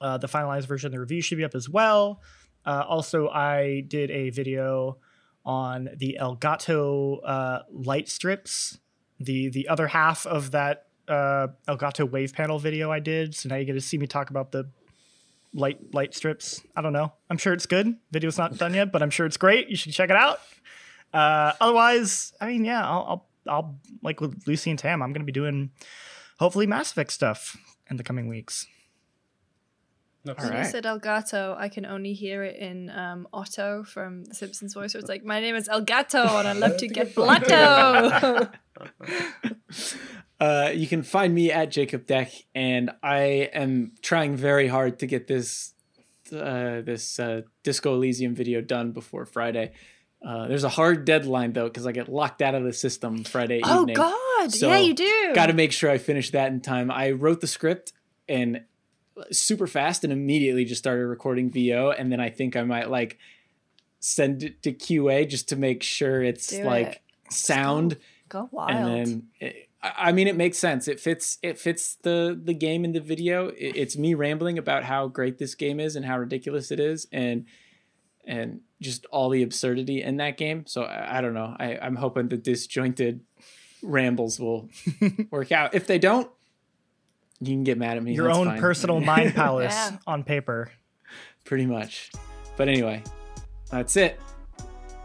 uh, the finalized version of the review should be up as well. Uh, also, I did a video on the Elgato uh, light strips. The the other half of that uh, Elgato wave panel video I did. So now you get to see me talk about the light light strips. I don't know. I'm sure it's good. Video's not done yet, but I'm sure it's great. You should check it out. Uh, otherwise, I mean, yeah, I'll, I'll I'll like with Lucy and Tam, I'm gonna be doing hopefully Mass Effect stuff in the coming weeks. When right. you said Elgato, I can only hear it in um, Otto from The Simpsons voice, where it's like, my name is Elgato and I love to get Blotto. uh, you can find me at Jacob Deck, and I am trying very hard to get this uh, this uh, Disco Elysium video done before Friday. Uh, there's a hard deadline, though, because I get locked out of the system Friday oh, evening. Oh, God. So yeah, you do. Got to make sure I finish that in time. I wrote the script and... super fast and immediately just started recording V O, and then I think I might like send it to Q A just to make sure it's Do like it. sound go, go wild. And then it, I mean it makes sense, it fits it fits the the game in the video. It, it's me rambling about how great this game is and how ridiculous it is and and just all the absurdity in that game. So I, I don't know, I, I'm hoping the disjointed rambles will work out. If they don't, you can get mad at me. Your own fine. personal mind palace yeah. on paper. Pretty much. But anyway, that's it.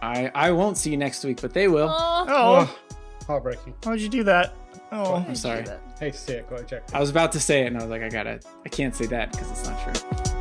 I I won't see you next week, but they will. Oh. oh. Heartbreaking. How would you do that? Oh, I'm sorry. Hey, say it. Go eject it. I was about to say it, and I was like, I gotta. I can't say that because it's not true.